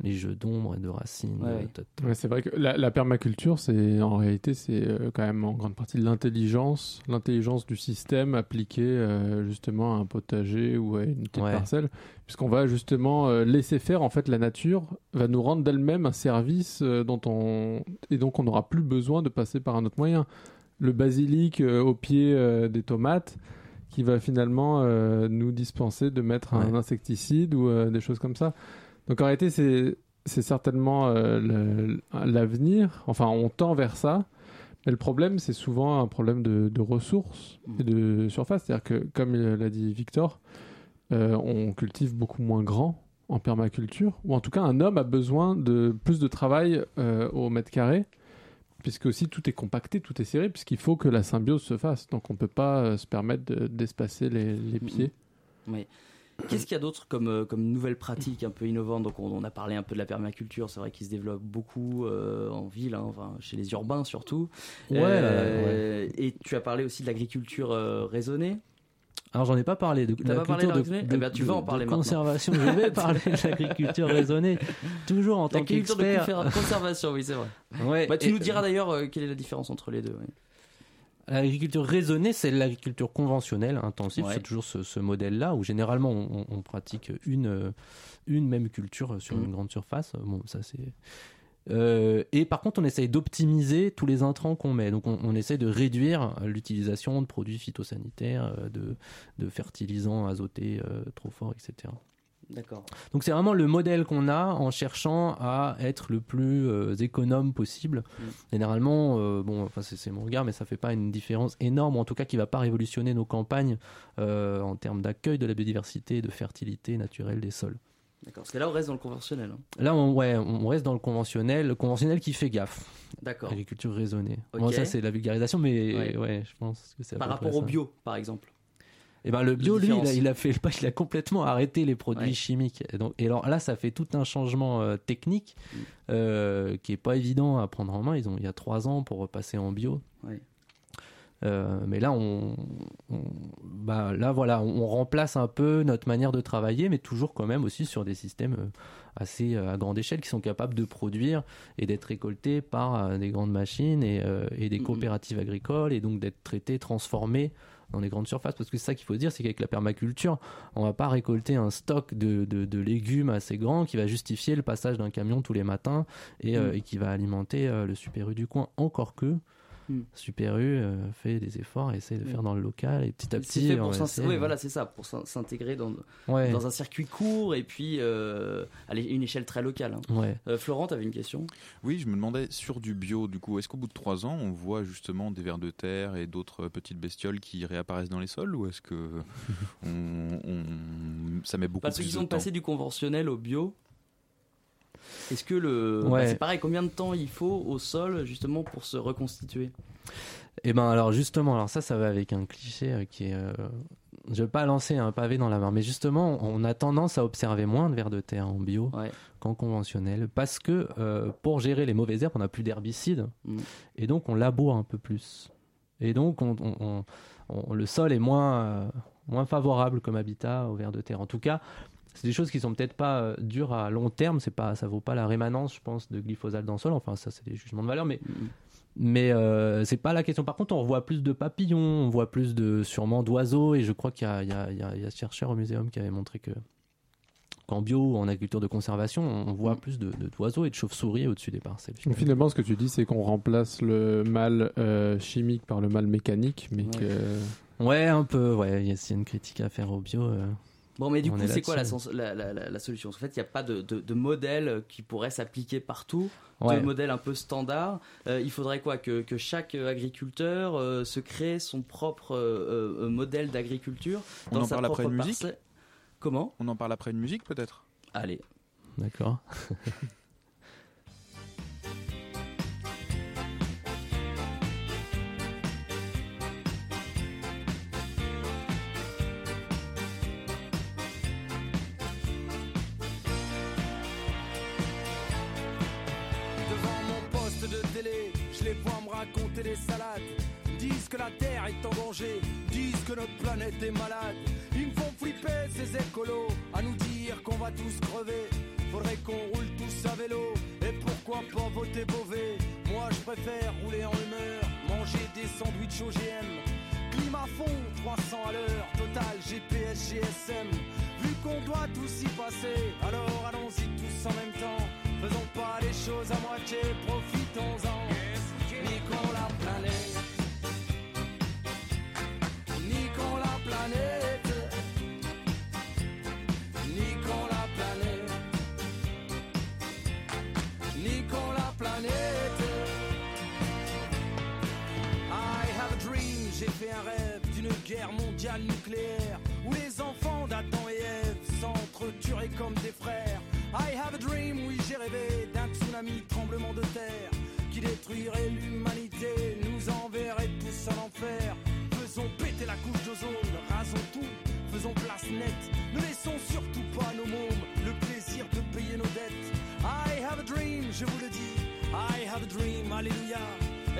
Les jeux d'ombre et de racines. Ouais. Euh, ouais, c'est vrai que la, la permaculture, c'est en réalité, c'est euh, quand même en grande partie de l'intelligence, l'intelligence du système appliquée euh, justement à un potager ou à une petite ouais. parcelle, puisqu'on va justement euh, laisser faire. En fait, la nature va nous rendre d'elle-même un service euh, dont on et donc on n'aura plus besoin de passer par un autre moyen. Le basilic euh, au pied euh, des tomates, qui va finalement euh, nous dispenser de mettre ouais. un insecticide ou euh, des choses comme ça. Donc en réalité, c'est, c'est certainement euh, le, l'avenir. Enfin, on tend vers ça. Mais le problème, c'est souvent un problème de, de ressources et de surface. C'est-à-dire que, comme l'a dit Victor, euh, on cultive beaucoup moins grand en permaculture. Ou en tout cas, un homme a besoin de plus de travail euh, au mètre carré. Puisque aussi, tout est compacté, tout est serré. Puisqu'il faut que la symbiose se fasse. Donc on ne peut pas euh, se permettre de, d'espacer les, les pieds. Oui. Qu'est-ce qu'il y a d'autre comme, comme nouvelles pratiques un peu innovantes ? Donc, on, on a parlé un peu de la permaculture, c'est vrai qu'il se développe beaucoup euh, en ville, hein, enfin, chez les urbains surtout. Ouais, euh, ouais. Et tu as parlé aussi de l'agriculture euh, raisonnée. Alors, j'en ai pas parlé de la culture de conservation. Je vais parler de l'agriculture raisonnée, toujours en tant qu'expert. L'agriculture de conservation, oui, c'est vrai. Ouais, bah, tu nous diras euh... d'ailleurs euh, quelle est la différence entre les deux. Ouais. L'agriculture raisonnée, c'est l'agriculture conventionnelle intensive, ouais. c'est toujours ce, ce modèle-là où généralement on, on pratique une, une même culture sur mmh. une grande surface. Bon, ça c'est... Euh, et par contre, on essaye d'optimiser tous les intrants qu'on met. Donc, on, on essaye de réduire l'utilisation de produits phytosanitaires, de, de fertilisants azotés euh, trop forts, et cetera. D'accord. Donc c'est vraiment le modèle qu'on a en cherchant à être le plus euh, économe possible. Mmh. Généralement, euh, bon, enfin c'est, c'est mon regard, mais ça fait pas une différence énorme, en tout cas qui va pas révolutionner nos campagnes euh, en termes d'accueil de la biodiversité et de fertilité naturelle des sols. D'accord, parce que là on reste dans le conventionnel. Hein. Là on, ouais, on reste dans le conventionnel, le conventionnel qui fait gaffe. D'accord. Agriculture raisonnée. Okay. Bon, ça c'est la vulgarisation, mais ouais, ouais je pense que c'est à peu près ça. Par rapport au bio, par exemple. Et eh ben le bio, lui, il a, il a fait le pas, il a complètement arrêté les produits ouais. chimiques. Et, donc, et alors là, ça fait tout un changement euh, technique euh, qui est pas évident à prendre en main. Ils ont, il y a trois ans pour passer en bio. Ouais. Euh, mais là, on, on bah là voilà, on, on remplace un peu notre manière de travailler, mais toujours quand même aussi sur des systèmes euh, assez euh, à grande échelle qui sont capables de produire et d'être récoltés par euh, des grandes machines et, euh, et des coopératives mmh. agricoles, et donc d'être traités, transformés dans les grandes surfaces, parce que c'est ça qu'il faut dire, c'est qu'avec la permaculture, on va pas récolter un stock de, de, de légumes assez grand qui va justifier le passage d'un camion tous les matins et, mmh. euh, et qui va alimenter euh, le super U du coin, encore que mm. Super U euh, fait des efforts, essaye de mm. faire dans le local, et petit à petit... C'est fait pour s'in- oui, voilà, c'est ça, pour s'intégrer dans, ouais. dans un circuit court, et puis euh, à une échelle très locale. Hein. Ouais. Euh, Florent, tu avais une question ? Oui, je me demandais, sur du bio, du coup, est-ce qu'au bout de trois ans, on voit justement des vers de terre et d'autres petites bestioles qui réapparaissent dans les sols, ou est-ce que on, on, ça met beaucoup Parce plus de temps ? Parce qu'ils ont passé du conventionnel au bio. Est-ce que le... Ouais. Bah c'est pareil, combien de temps il faut au sol justement pour se reconstituer ? Eh ben alors justement, alors ça, ça va avec un cliché qui est... Euh... Je ne veux pas lancer un pavé dans la mare, mais justement, on a tendance à observer moins de vers de terre en bio ouais. qu'en conventionnel, parce que euh, pour gérer les mauvaises herbes, on n'a plus d'herbicides, mmh. et donc on laboure un peu plus. Et donc, on, on, on, on, le sol est moins, euh, moins favorable comme habitat aux vers de terre. En tout cas... C'est des choses qui ne sont peut-être pas euh, dures à long terme, c'est pas, ça ne vaut pas la rémanence, je pense, de glyphosate dans le sol, enfin ça c'est des jugements de valeur, mais, mmh. mais euh, ce n'est pas la question. Par contre, on voit plus de papillons, on voit plus de, sûrement d'oiseaux, et je crois qu'il y a, il y a, il y a, il y a ce chercheur au Muséum qui avait montré que, qu'en bio, en agriculture de conservation, on voit mmh. plus de, de, d'oiseaux et de chauves-souris au-dessus des parcelles. Finalement. finalement, ce que tu dis, c'est qu'on remplace le mal euh, chimique par le mal mécanique, mais ouais. que... Ouais, un peu, ouais, il y a une critique à faire au bio... Euh... Bon, mais du on coup, c'est quoi la, sens- la, la, la solution ? En fait, il n'y a pas de, de, de modèle qui pourrait s'appliquer partout, ouais. de modèle un peu standard. Euh, il faudrait quoi ? que, que chaque agriculteur euh, se crée son propre euh, modèle d'agriculture dans sa propre parcelle. On en parle après une musique ? Comment ? On en parle après une musique, peut-être ? Allez. D'accord. Raconter des salades, disent que la terre est en danger, disent que notre planète est malade. Ils me font flipper ces écolos à nous dire qu'on va tous crever. Faudrait qu'on roule tous à vélo et pourquoi pas voter Beauvais. Moi je préfère rouler en humeur, manger des sandwichs O G M. Climat fond, trois cents à l'heure, total G P S, G S M. Vu qu'on doit tous y passer, alors allons-y tous en même temps. Faisons pas les choses à moitié, profitons-en. Niquons la planète, niquons la planète, niquons la planète, niquons la planète. I have a dream, j'ai fait un rêve d'une guerre mondiale nucléaire où les enfants d'Adam et Ève s'entretueraient comme des frères. I have a dream, oui j'ai rêvé d'un tsunami, tremblement de terre qui détruirait l'humanité, nous enverrait tous en enfer. Faisons péter la couche d'ozone, rasons tout, faisons place nette. Ne laissons surtout pas nos mômes le plaisir de payer nos dettes. I have a dream, je vous le dis, I have a dream, alléluia.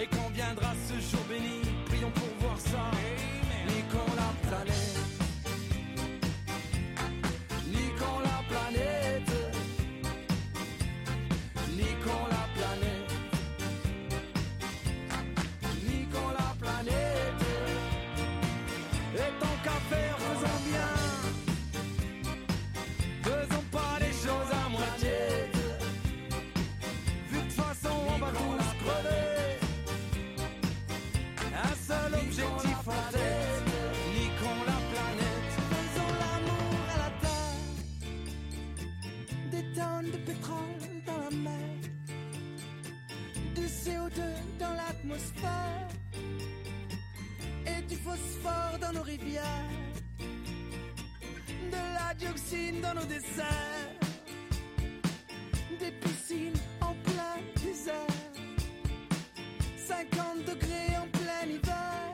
Et quand viendra ce jour béni, prions pour voir ça. Niquons la planète, niquons la planète, niquons la planète. Dans l'atmosphère et du phosphore dans nos rivières, de la dioxine dans nos desserts, des piscines en plein désert, cinquante degrés en plein hiver.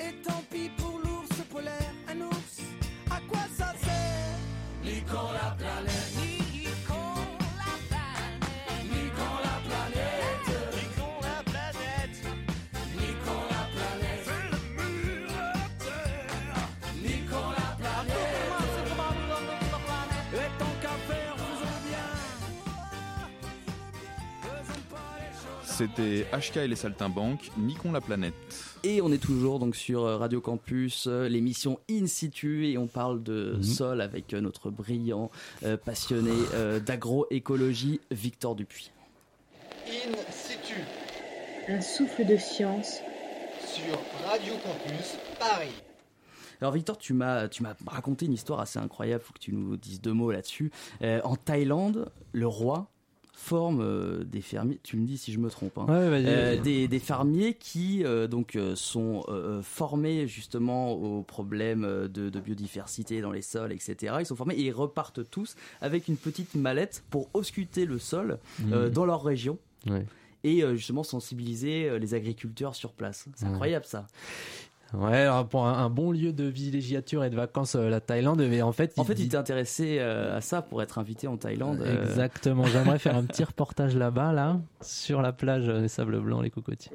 Et tant pis pour l'ours polaire, un ours, à quoi ça sert ? Niquons la planète. C'était H K et les Saltimbanques, niquons la planète. Et on est toujours donc sur Radio Campus, l'émission InSitu, et on parle de mmh. sol avec notre brillant euh, passionné euh, d'agroécologie, Victor Dupuy. InSitu, un souffle de science sur Radio Campus Paris. Alors Victor, tu m'as, tu m'as raconté une histoire assez incroyable, faut que tu nous dises deux mots là-dessus. Euh, en Thaïlande, le roi forme euh, des fermiers, tu me dis si je me trompe, hein, ouais, bah, euh, des, des fermiers qui euh, donc, euh, sont euh, formés justement aux problèmes de, de biodiversité dans les sols, et cetera. Ils sont formés et ils repartent tous avec une petite mallette pour ausculter le sol euh, mmh. dans leur région. Ouais. Et euh, justement sensibiliser les agriculteurs sur place. C'est ouais. incroyable ça. Ouais, alors pour un, un bon lieu de villégiature et de vacances, euh, la Thaïlande. Mais en fait, en il fait, dit... il t'est intéressé euh, à ça pour être invité en Thaïlande. Euh... Exactement. J'aimerais faire un petit reportage là-bas, là, sur la plage des euh, sables blancs, les cocotiers.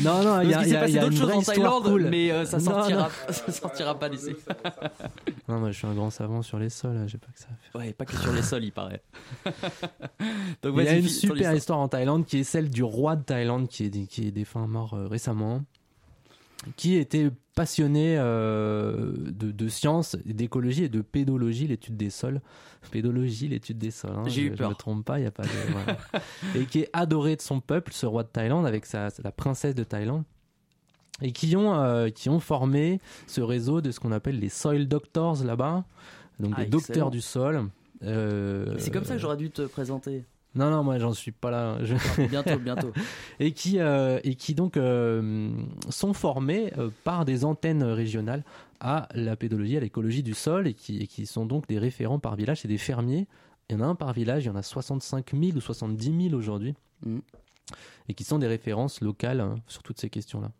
non, non, il y a, y a, y a d'autres choses en Thaïlande, cool. mais euh, ça ne sortira, sortira pas d'ici. Non, mais je suis un grand savant sur les sols, j'ai pas que ça à faire. Ouais, pas que sur les sols, il paraît. Donc, il y a une super histoire en Thaïlande qui est celle du roi de Thaïlande qui est, qui est défunt, mort euh, récemment, qui était passionné euh, de, de science, d'écologie et de pédologie, l'étude des sols. Pédologie, l'étude des sols. Hein, J'ai je, eu peur. Je me trompe pas, il y a pas de. Voilà. Et qui est adoré de son peuple, ce roi de Thaïlande, avec sa la princesse de Thaïlande, et qui ont euh, qui ont formé ce réseau de ce qu'on appelle les soil doctors là-bas, donc ah, des excellent. docteurs du sol. Euh, C'est comme ça que j'aurais dû te présenter. Non, non, moi, j'en suis pas là. Je... Bientôt, bientôt. Et qui, euh, et qui donc euh, sont formés euh, par des antennes régionales à la pédologie, à l'écologie du sol et qui, et qui sont donc des référents par village. C'est des fermiers. Il y en a un par village, il y en a soixante-cinq mille ou soixante-dix mille aujourd'hui. Mmh. Et qui sont des références locales hein, sur toutes ces questions-là.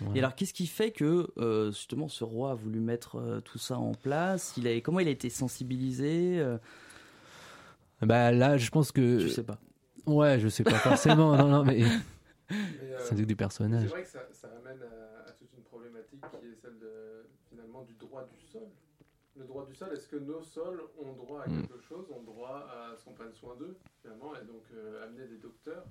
Voilà. Et alors, qu'est-ce qui fait que, euh, justement, ce roi a voulu mettre euh, tout ça en place ? Il a, comment il a été sensibilisé euh... Bah là, je pense que. Je sais pas. Ouais, je sais pas forcément. non, non, mais. mais euh, c'est du personnage. C'est vrai que ça, ça amène à, à toute une problématique qui est celle de, finalement du droit du sol. Le droit du sol, est-ce que nos sols ont droit à quelque mmh. chose, ont droit à ce qu'on prenne soin d'eux, finalement, et donc euh, amener des docteurs.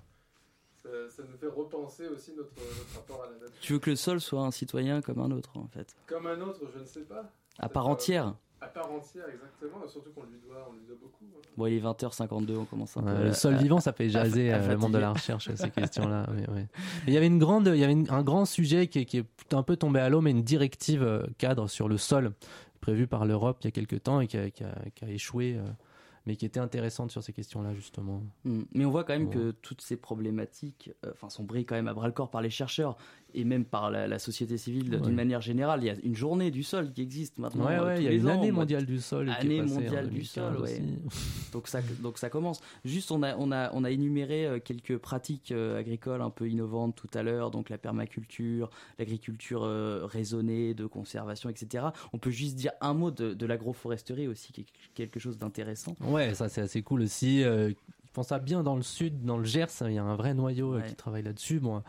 Ça, ça nous fait repenser aussi notre, notre rapport à la nature. Tu veux que le sol soit un citoyen comme un autre, en fait ? Comme un autre, je ne sais pas. À part entière. À part entière, exactement, surtout qu'on lui doit, on lui doit beaucoup. Bon, il est vingt heures cinquante-deux, on commence un peu. Euh, le sol euh, vivant, ça fait jaser euh, le monde de la recherche, ces questions-là. Mais, ouais. Il y avait, une grande, il y avait une, un grand sujet qui est, qui est un peu tombé à l'eau, mais une directive cadre sur le sol, prévue par l'Europe il y a quelques temps et qui a, qui a, qui a échoué, mais qui était intéressante sur ces questions-là, justement. Mmh. Mais on voit quand même ouais. que toutes ces problématiques euh, sont prises quand même à bras-le-corps par les chercheurs. Et même par la, la société civile ouais. d'une manière générale, il y a une journée du sol qui existe maintenant. Ouais, ouais, il y a une ans, année mondiale du sol. Année mondiale du sol, ouais. donc, ça, donc ça commence. Juste, on a, on a, on a énuméré quelques pratiques euh, agricoles un peu innovantes tout à l'heure, donc la permaculture, l'agriculture euh, raisonnée, de conservation, et cetera. On peut juste dire un mot de, de l'agroforesterie aussi, qui est quelque chose d'intéressant. Ouais, ça c'est assez cool aussi. Euh, je pense à bien dans le sud, dans le Gers, il y a un vrai noyau ouais. qui travaille là-dessus. Bon,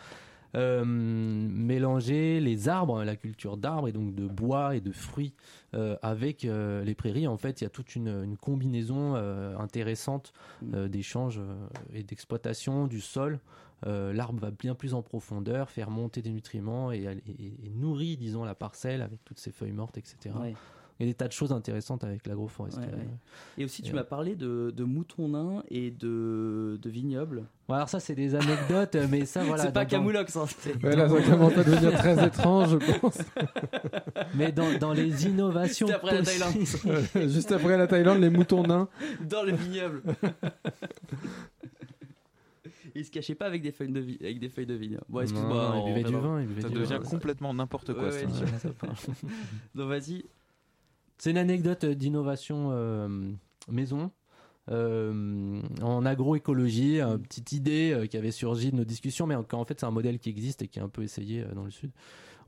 Euh, mélanger les arbres, la culture d'arbres et donc de bois et de fruits euh, avec euh, les prairies. En fait, il y a toute une, une combinaison euh, intéressante euh, d'échanges euh, et d'exploitation du sol. Euh, l'arbre va bien plus en profondeur, faire monter des nutriments et, et, et nourrit, disons, la parcelle avec toutes ses feuilles mortes, et cetera. Ouais. Il y a des tas de choses intéressantes avec l'agroforesterie. Ouais, ouais. Et aussi, tu et m'as ouais. parlé de, de moutons nains et de, de vignobles. Bon, alors ça, c'est des anecdotes, mais ça, voilà. C'est pas Camoulox, hein. Ouais, là, ça commence à devenir très étrange, je pense. Mais dans, dans les innovations juste après possibles. La Thaïlande. Juste après la Thaïlande, les moutons nains. Dans le vignoble. Il se cachait pas avec des feuilles de vigne. Avec des feuilles de vigne. Bon, excuse-moi. Il buvait du vin. Ça devient complètement n'importe quoi. Ouais, ça. Ouais. Donc, vas-y. C'est une anecdote d'innovation euh, maison euh, en agroécologie, une petite idée euh, qui avait surgi de nos discussions, mais en, en fait c'est un modèle qui existe et qui est un peu essayé euh, dans le sud,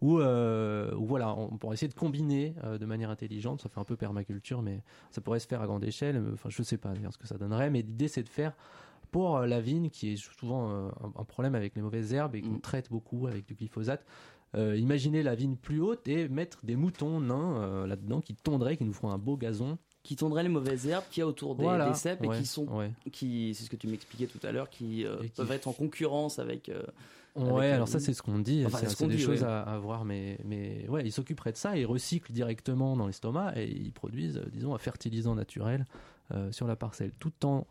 où, euh, où voilà, on pourrait essayer de combiner euh, de manière intelligente, ça fait un peu permaculture, mais ça pourrait se faire à grande échelle, enfin je sais pas ce que ça donnerait, mais l'idée c'est de faire pour euh, la vigne, qui est souvent euh, un, un problème avec les mauvaises herbes et qu'on traite beaucoup avec du glyphosate, Euh, imaginer la vigne plus haute et mettre des moutons nains euh, là-dedans qui tondraient, qui nous feront un beau gazon. Qui tondraient les mauvaises herbes qu'il y a autour des, voilà. des ceps ouais, et qui sont, ouais. qui, c'est ce que tu m'expliquais tout à l'ure, qui euh, peuvent qui... être en concurrence avec... Euh, ouais, avec alors ça c'est ce qu'on dit, enfin, c'est, c'est, ce qu'on c'est dit, des ouais. choses à, à voir, mais, mais ouais, ils s'occuperaient de ça, ils recyclent directement dans l'estomac et ils produisent, euh, disons, un fertilisant naturel euh, sur la parcelle, tout en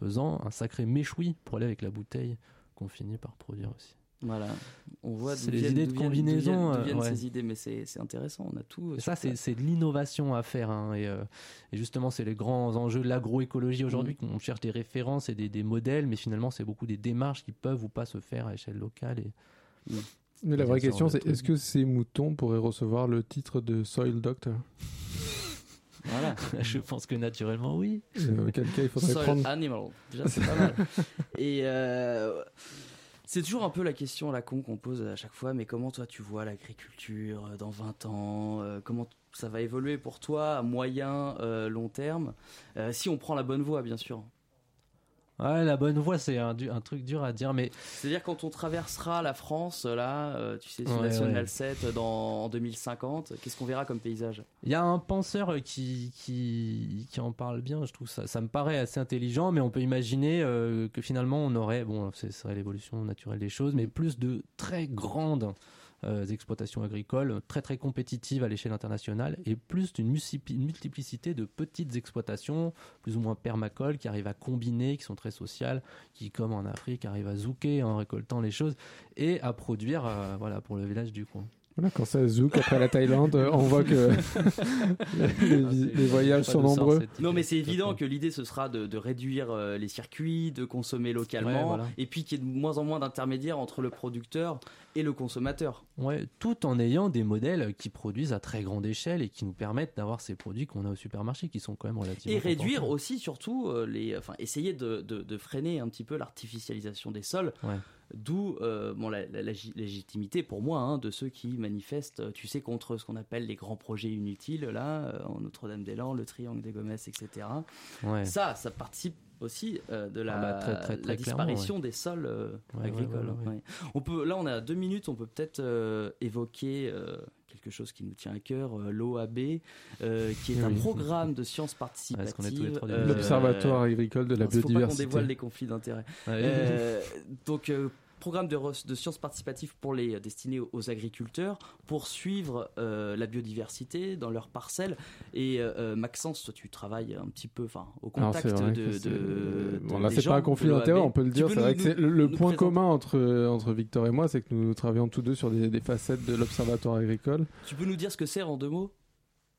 faisant un sacré méchoui pour aller avec la bouteille qu'on finit par produire aussi. Voilà, on voit c'est les idées de combinaison, d'où viennent ces idées, mais c'est, c'est intéressant, on a tout. Et ça, c'est, c'est de l'innovation à faire, hein, et, euh, et justement, c'est les grands enjeux de l'agroécologie aujourd'hui, mmh. qu'on cherche des références et des, des modèles, mais finalement, c'est beaucoup des démarches qui peuvent ou pas se faire à échelle locale. Et... Mmh. Mais la vraie question, c'est est-ce que ces moutons pourraient recevoir le titre de Soil Doctor ? Voilà, je pense que naturellement oui. Euh, quel cas il faudrait Soil prendre Animal, déjà c'est pas mal. Et euh, c'est toujours un peu la question la con qu'on pose à chaque fois, mais comment toi tu vois l'agriculture dans vingt ans ? euh, Comment t- ça va évoluer pour toi à moyen, euh, long terme, euh, si on prend la bonne voie bien sûr. Ouais, la bonne voie, c'est un, du, un truc dur à dire, mais... C'est-à-dire quand on traversera la France, là, euh, tu sais, sur ouais, National ouais. sept dans, en deux mille cinquante, qu'est-ce qu'on verra comme paysage ? Il y a un penseur qui, qui, qui en parle bien, je trouve ça, ça me paraît assez intelligent, mais on peut imaginer euh, que finalement on aurait, bon, ce serait l'évolution naturelle des choses, mais plus de très grandes euh, exploitations agricoles, très très compétitives à l'échelle internationale, et plus d'une multiplicité de petites exploitations, plus ou moins permacoles, qui arrivent à combiner, qui sont très sociale, qui comme en Afrique arrive à zouker en récoltant les choses et à produire euh, voilà, pour le village du coin. Voilà, quand ça zouk après la Thaïlande, on voit que les, non, les voyages sont nombreux. Sens, non mais c'est évident que l'idée ce sera de, de réduire euh, les circuits, de consommer localement, ouais, voilà. Et puis qu'il y ait de moins en moins d'intermédiaires entre le producteur et le consommateur. Ouais, tout en ayant des modèles qui produisent à très grande échelle et qui nous permettent d'avoir ces produits qu'on a au supermarché qui sont quand même relativement... Et réduire importants. Aussi surtout, euh, les, enfin, essayer de, de, de freiner un petit peu l'artificialisation des sols. Ouais. D'où euh, bon, la, la, la légitimité pour moi hein, de ceux qui manifestent, tu sais, contre ce qu'on appelle les grands projets inutiles, là, euh, en Notre-Dame-des-Landes, le Triangle des Gomes, et cetera. Ouais. Ça, ça participe aussi euh, de la, ah bah, très, très, très la disparition ouais. des sols euh, ouais, agricoles. Ouais, ouais, ouais, ouais. Ouais. On peut, là, on a deux minutes, on peut peut-être euh, évoquer... Euh, quelque chose qui nous tient à cœur, l'O A B, euh, qui est oui. un programme de sciences participatives. Ah, euh, L'Observatoire agricole de la biodiversité. Il ne faut pas qu'on dévoile les conflits d'intérêts. Ah, oui. euh, donc, euh, programme de, re- de sciences participatives pour les, destinés aux agriculteurs pour suivre euh, la biodiversité dans leurs parcelles. Et euh, Maxence, toi, tu travailles un petit peu au contact Alors, de, de, de bon, là, des gens. Là, ce n'est pas un conflit d'intérêts, on peut le dire. C'est nous, vrai que c'est nous, le nous point présente. commun entre, entre Victor et moi, c'est que nous travaillons tous deux sur des, des facettes de l'Observatoire agricole. Tu peux nous dire ce que c'est en deux mots ?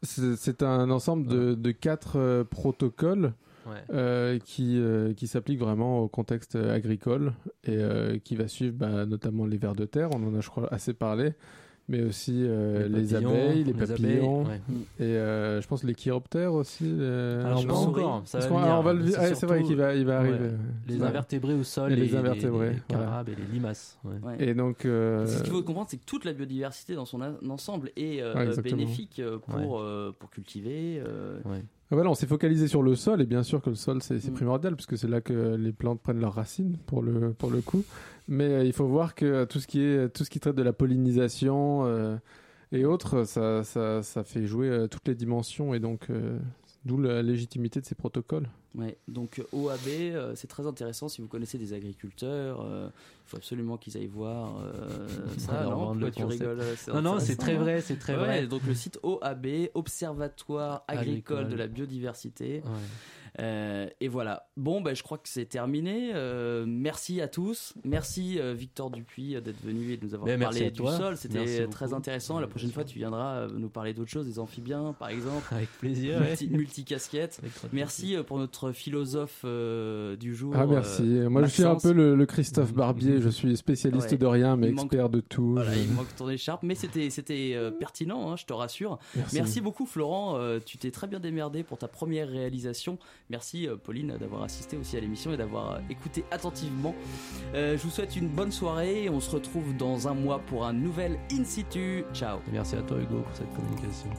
c'est, c'est un ensemble de, de quatre euh, protocoles. Ouais. Euh, qui, euh, qui s'applique vraiment au contexte agricole et euh, qui va suivre bah, notamment les vers de terre, on en a je crois assez parlé, mais aussi euh, les, les abeilles, les papillons, les abeilles, ouais. et euh, je pense les chiroptères aussi. Les... Alors je pense encore, ça va venir, on va le... c'est, ah, c'est vrai qu'il va, il va ouais. arriver. Les invertébrés au sol, et les, les invertébrés, les, les carabes ouais. et les limaces. Ouais. Ouais. Et donc, euh... ce qu'il faut comprendre, c'est que toute la biodiversité dans son a- ensemble est euh, ouais, bénéfique pour ouais. euh, pour cultiver. Euh... Ouais. Voilà, on s'est focalisé sur le sol et bien sûr que le sol c'est, c'est primordial puisque c'est là que les plantes prennent leurs racines pour le pour le coup. Mais euh, il faut voir que tout ce qui est tout ce qui traite de la pollinisation euh, et autres, ça ça ça fait jouer euh, toutes les dimensions et donc euh, d'où la légitimité de ces protocoles. Ouais, donc O A B, euh, c'est très intéressant si vous connaissez des agriculteurs. Euh, il faut absolument qu'ils aillent voir euh, ça. Non, non, tu rigoles, c'est non, non, c'est très vrai, c'est très ouais, vrai. Donc le site O A B, Observatoire Agricole, Agricole. de la Biodiversité. Ouais. Euh, et voilà. Bon, ben bah, je crois que c'est terminé. Euh, merci à tous. Merci euh, Victor Dupuy d'être venu et de nous avoir ben, parlé du sol. C'était très intéressant. La prochaine fois, tu viendras nous parler d'autres choses, des amphibiens, par exemple. Avec plaisir. Multi, ouais. Multicasquette. Merci euh, pour notre philosophe euh, du jour. Ah merci. Euh, Moi Maxence. Je suis un peu le, le Christophe Barbier. Je suis spécialiste ouais. de rien, mais il expert manque... de tout. Voilà, il manque ton écharpe, mais c'était c'était euh, pertinent. Hein, je te rassure. Merci, merci beaucoup Florent. Euh, tu t'es très bien démerdé pour ta première réalisation. Merci euh, Pauline d'avoir assisté aussi à l'émission et d'avoir euh, écouté attentivement. Euh, je vous souhaite une bonne soirée. On se retrouve dans un mois pour un nouvel In Situ. Ciao. Et merci à toi Hugo pour cette communication.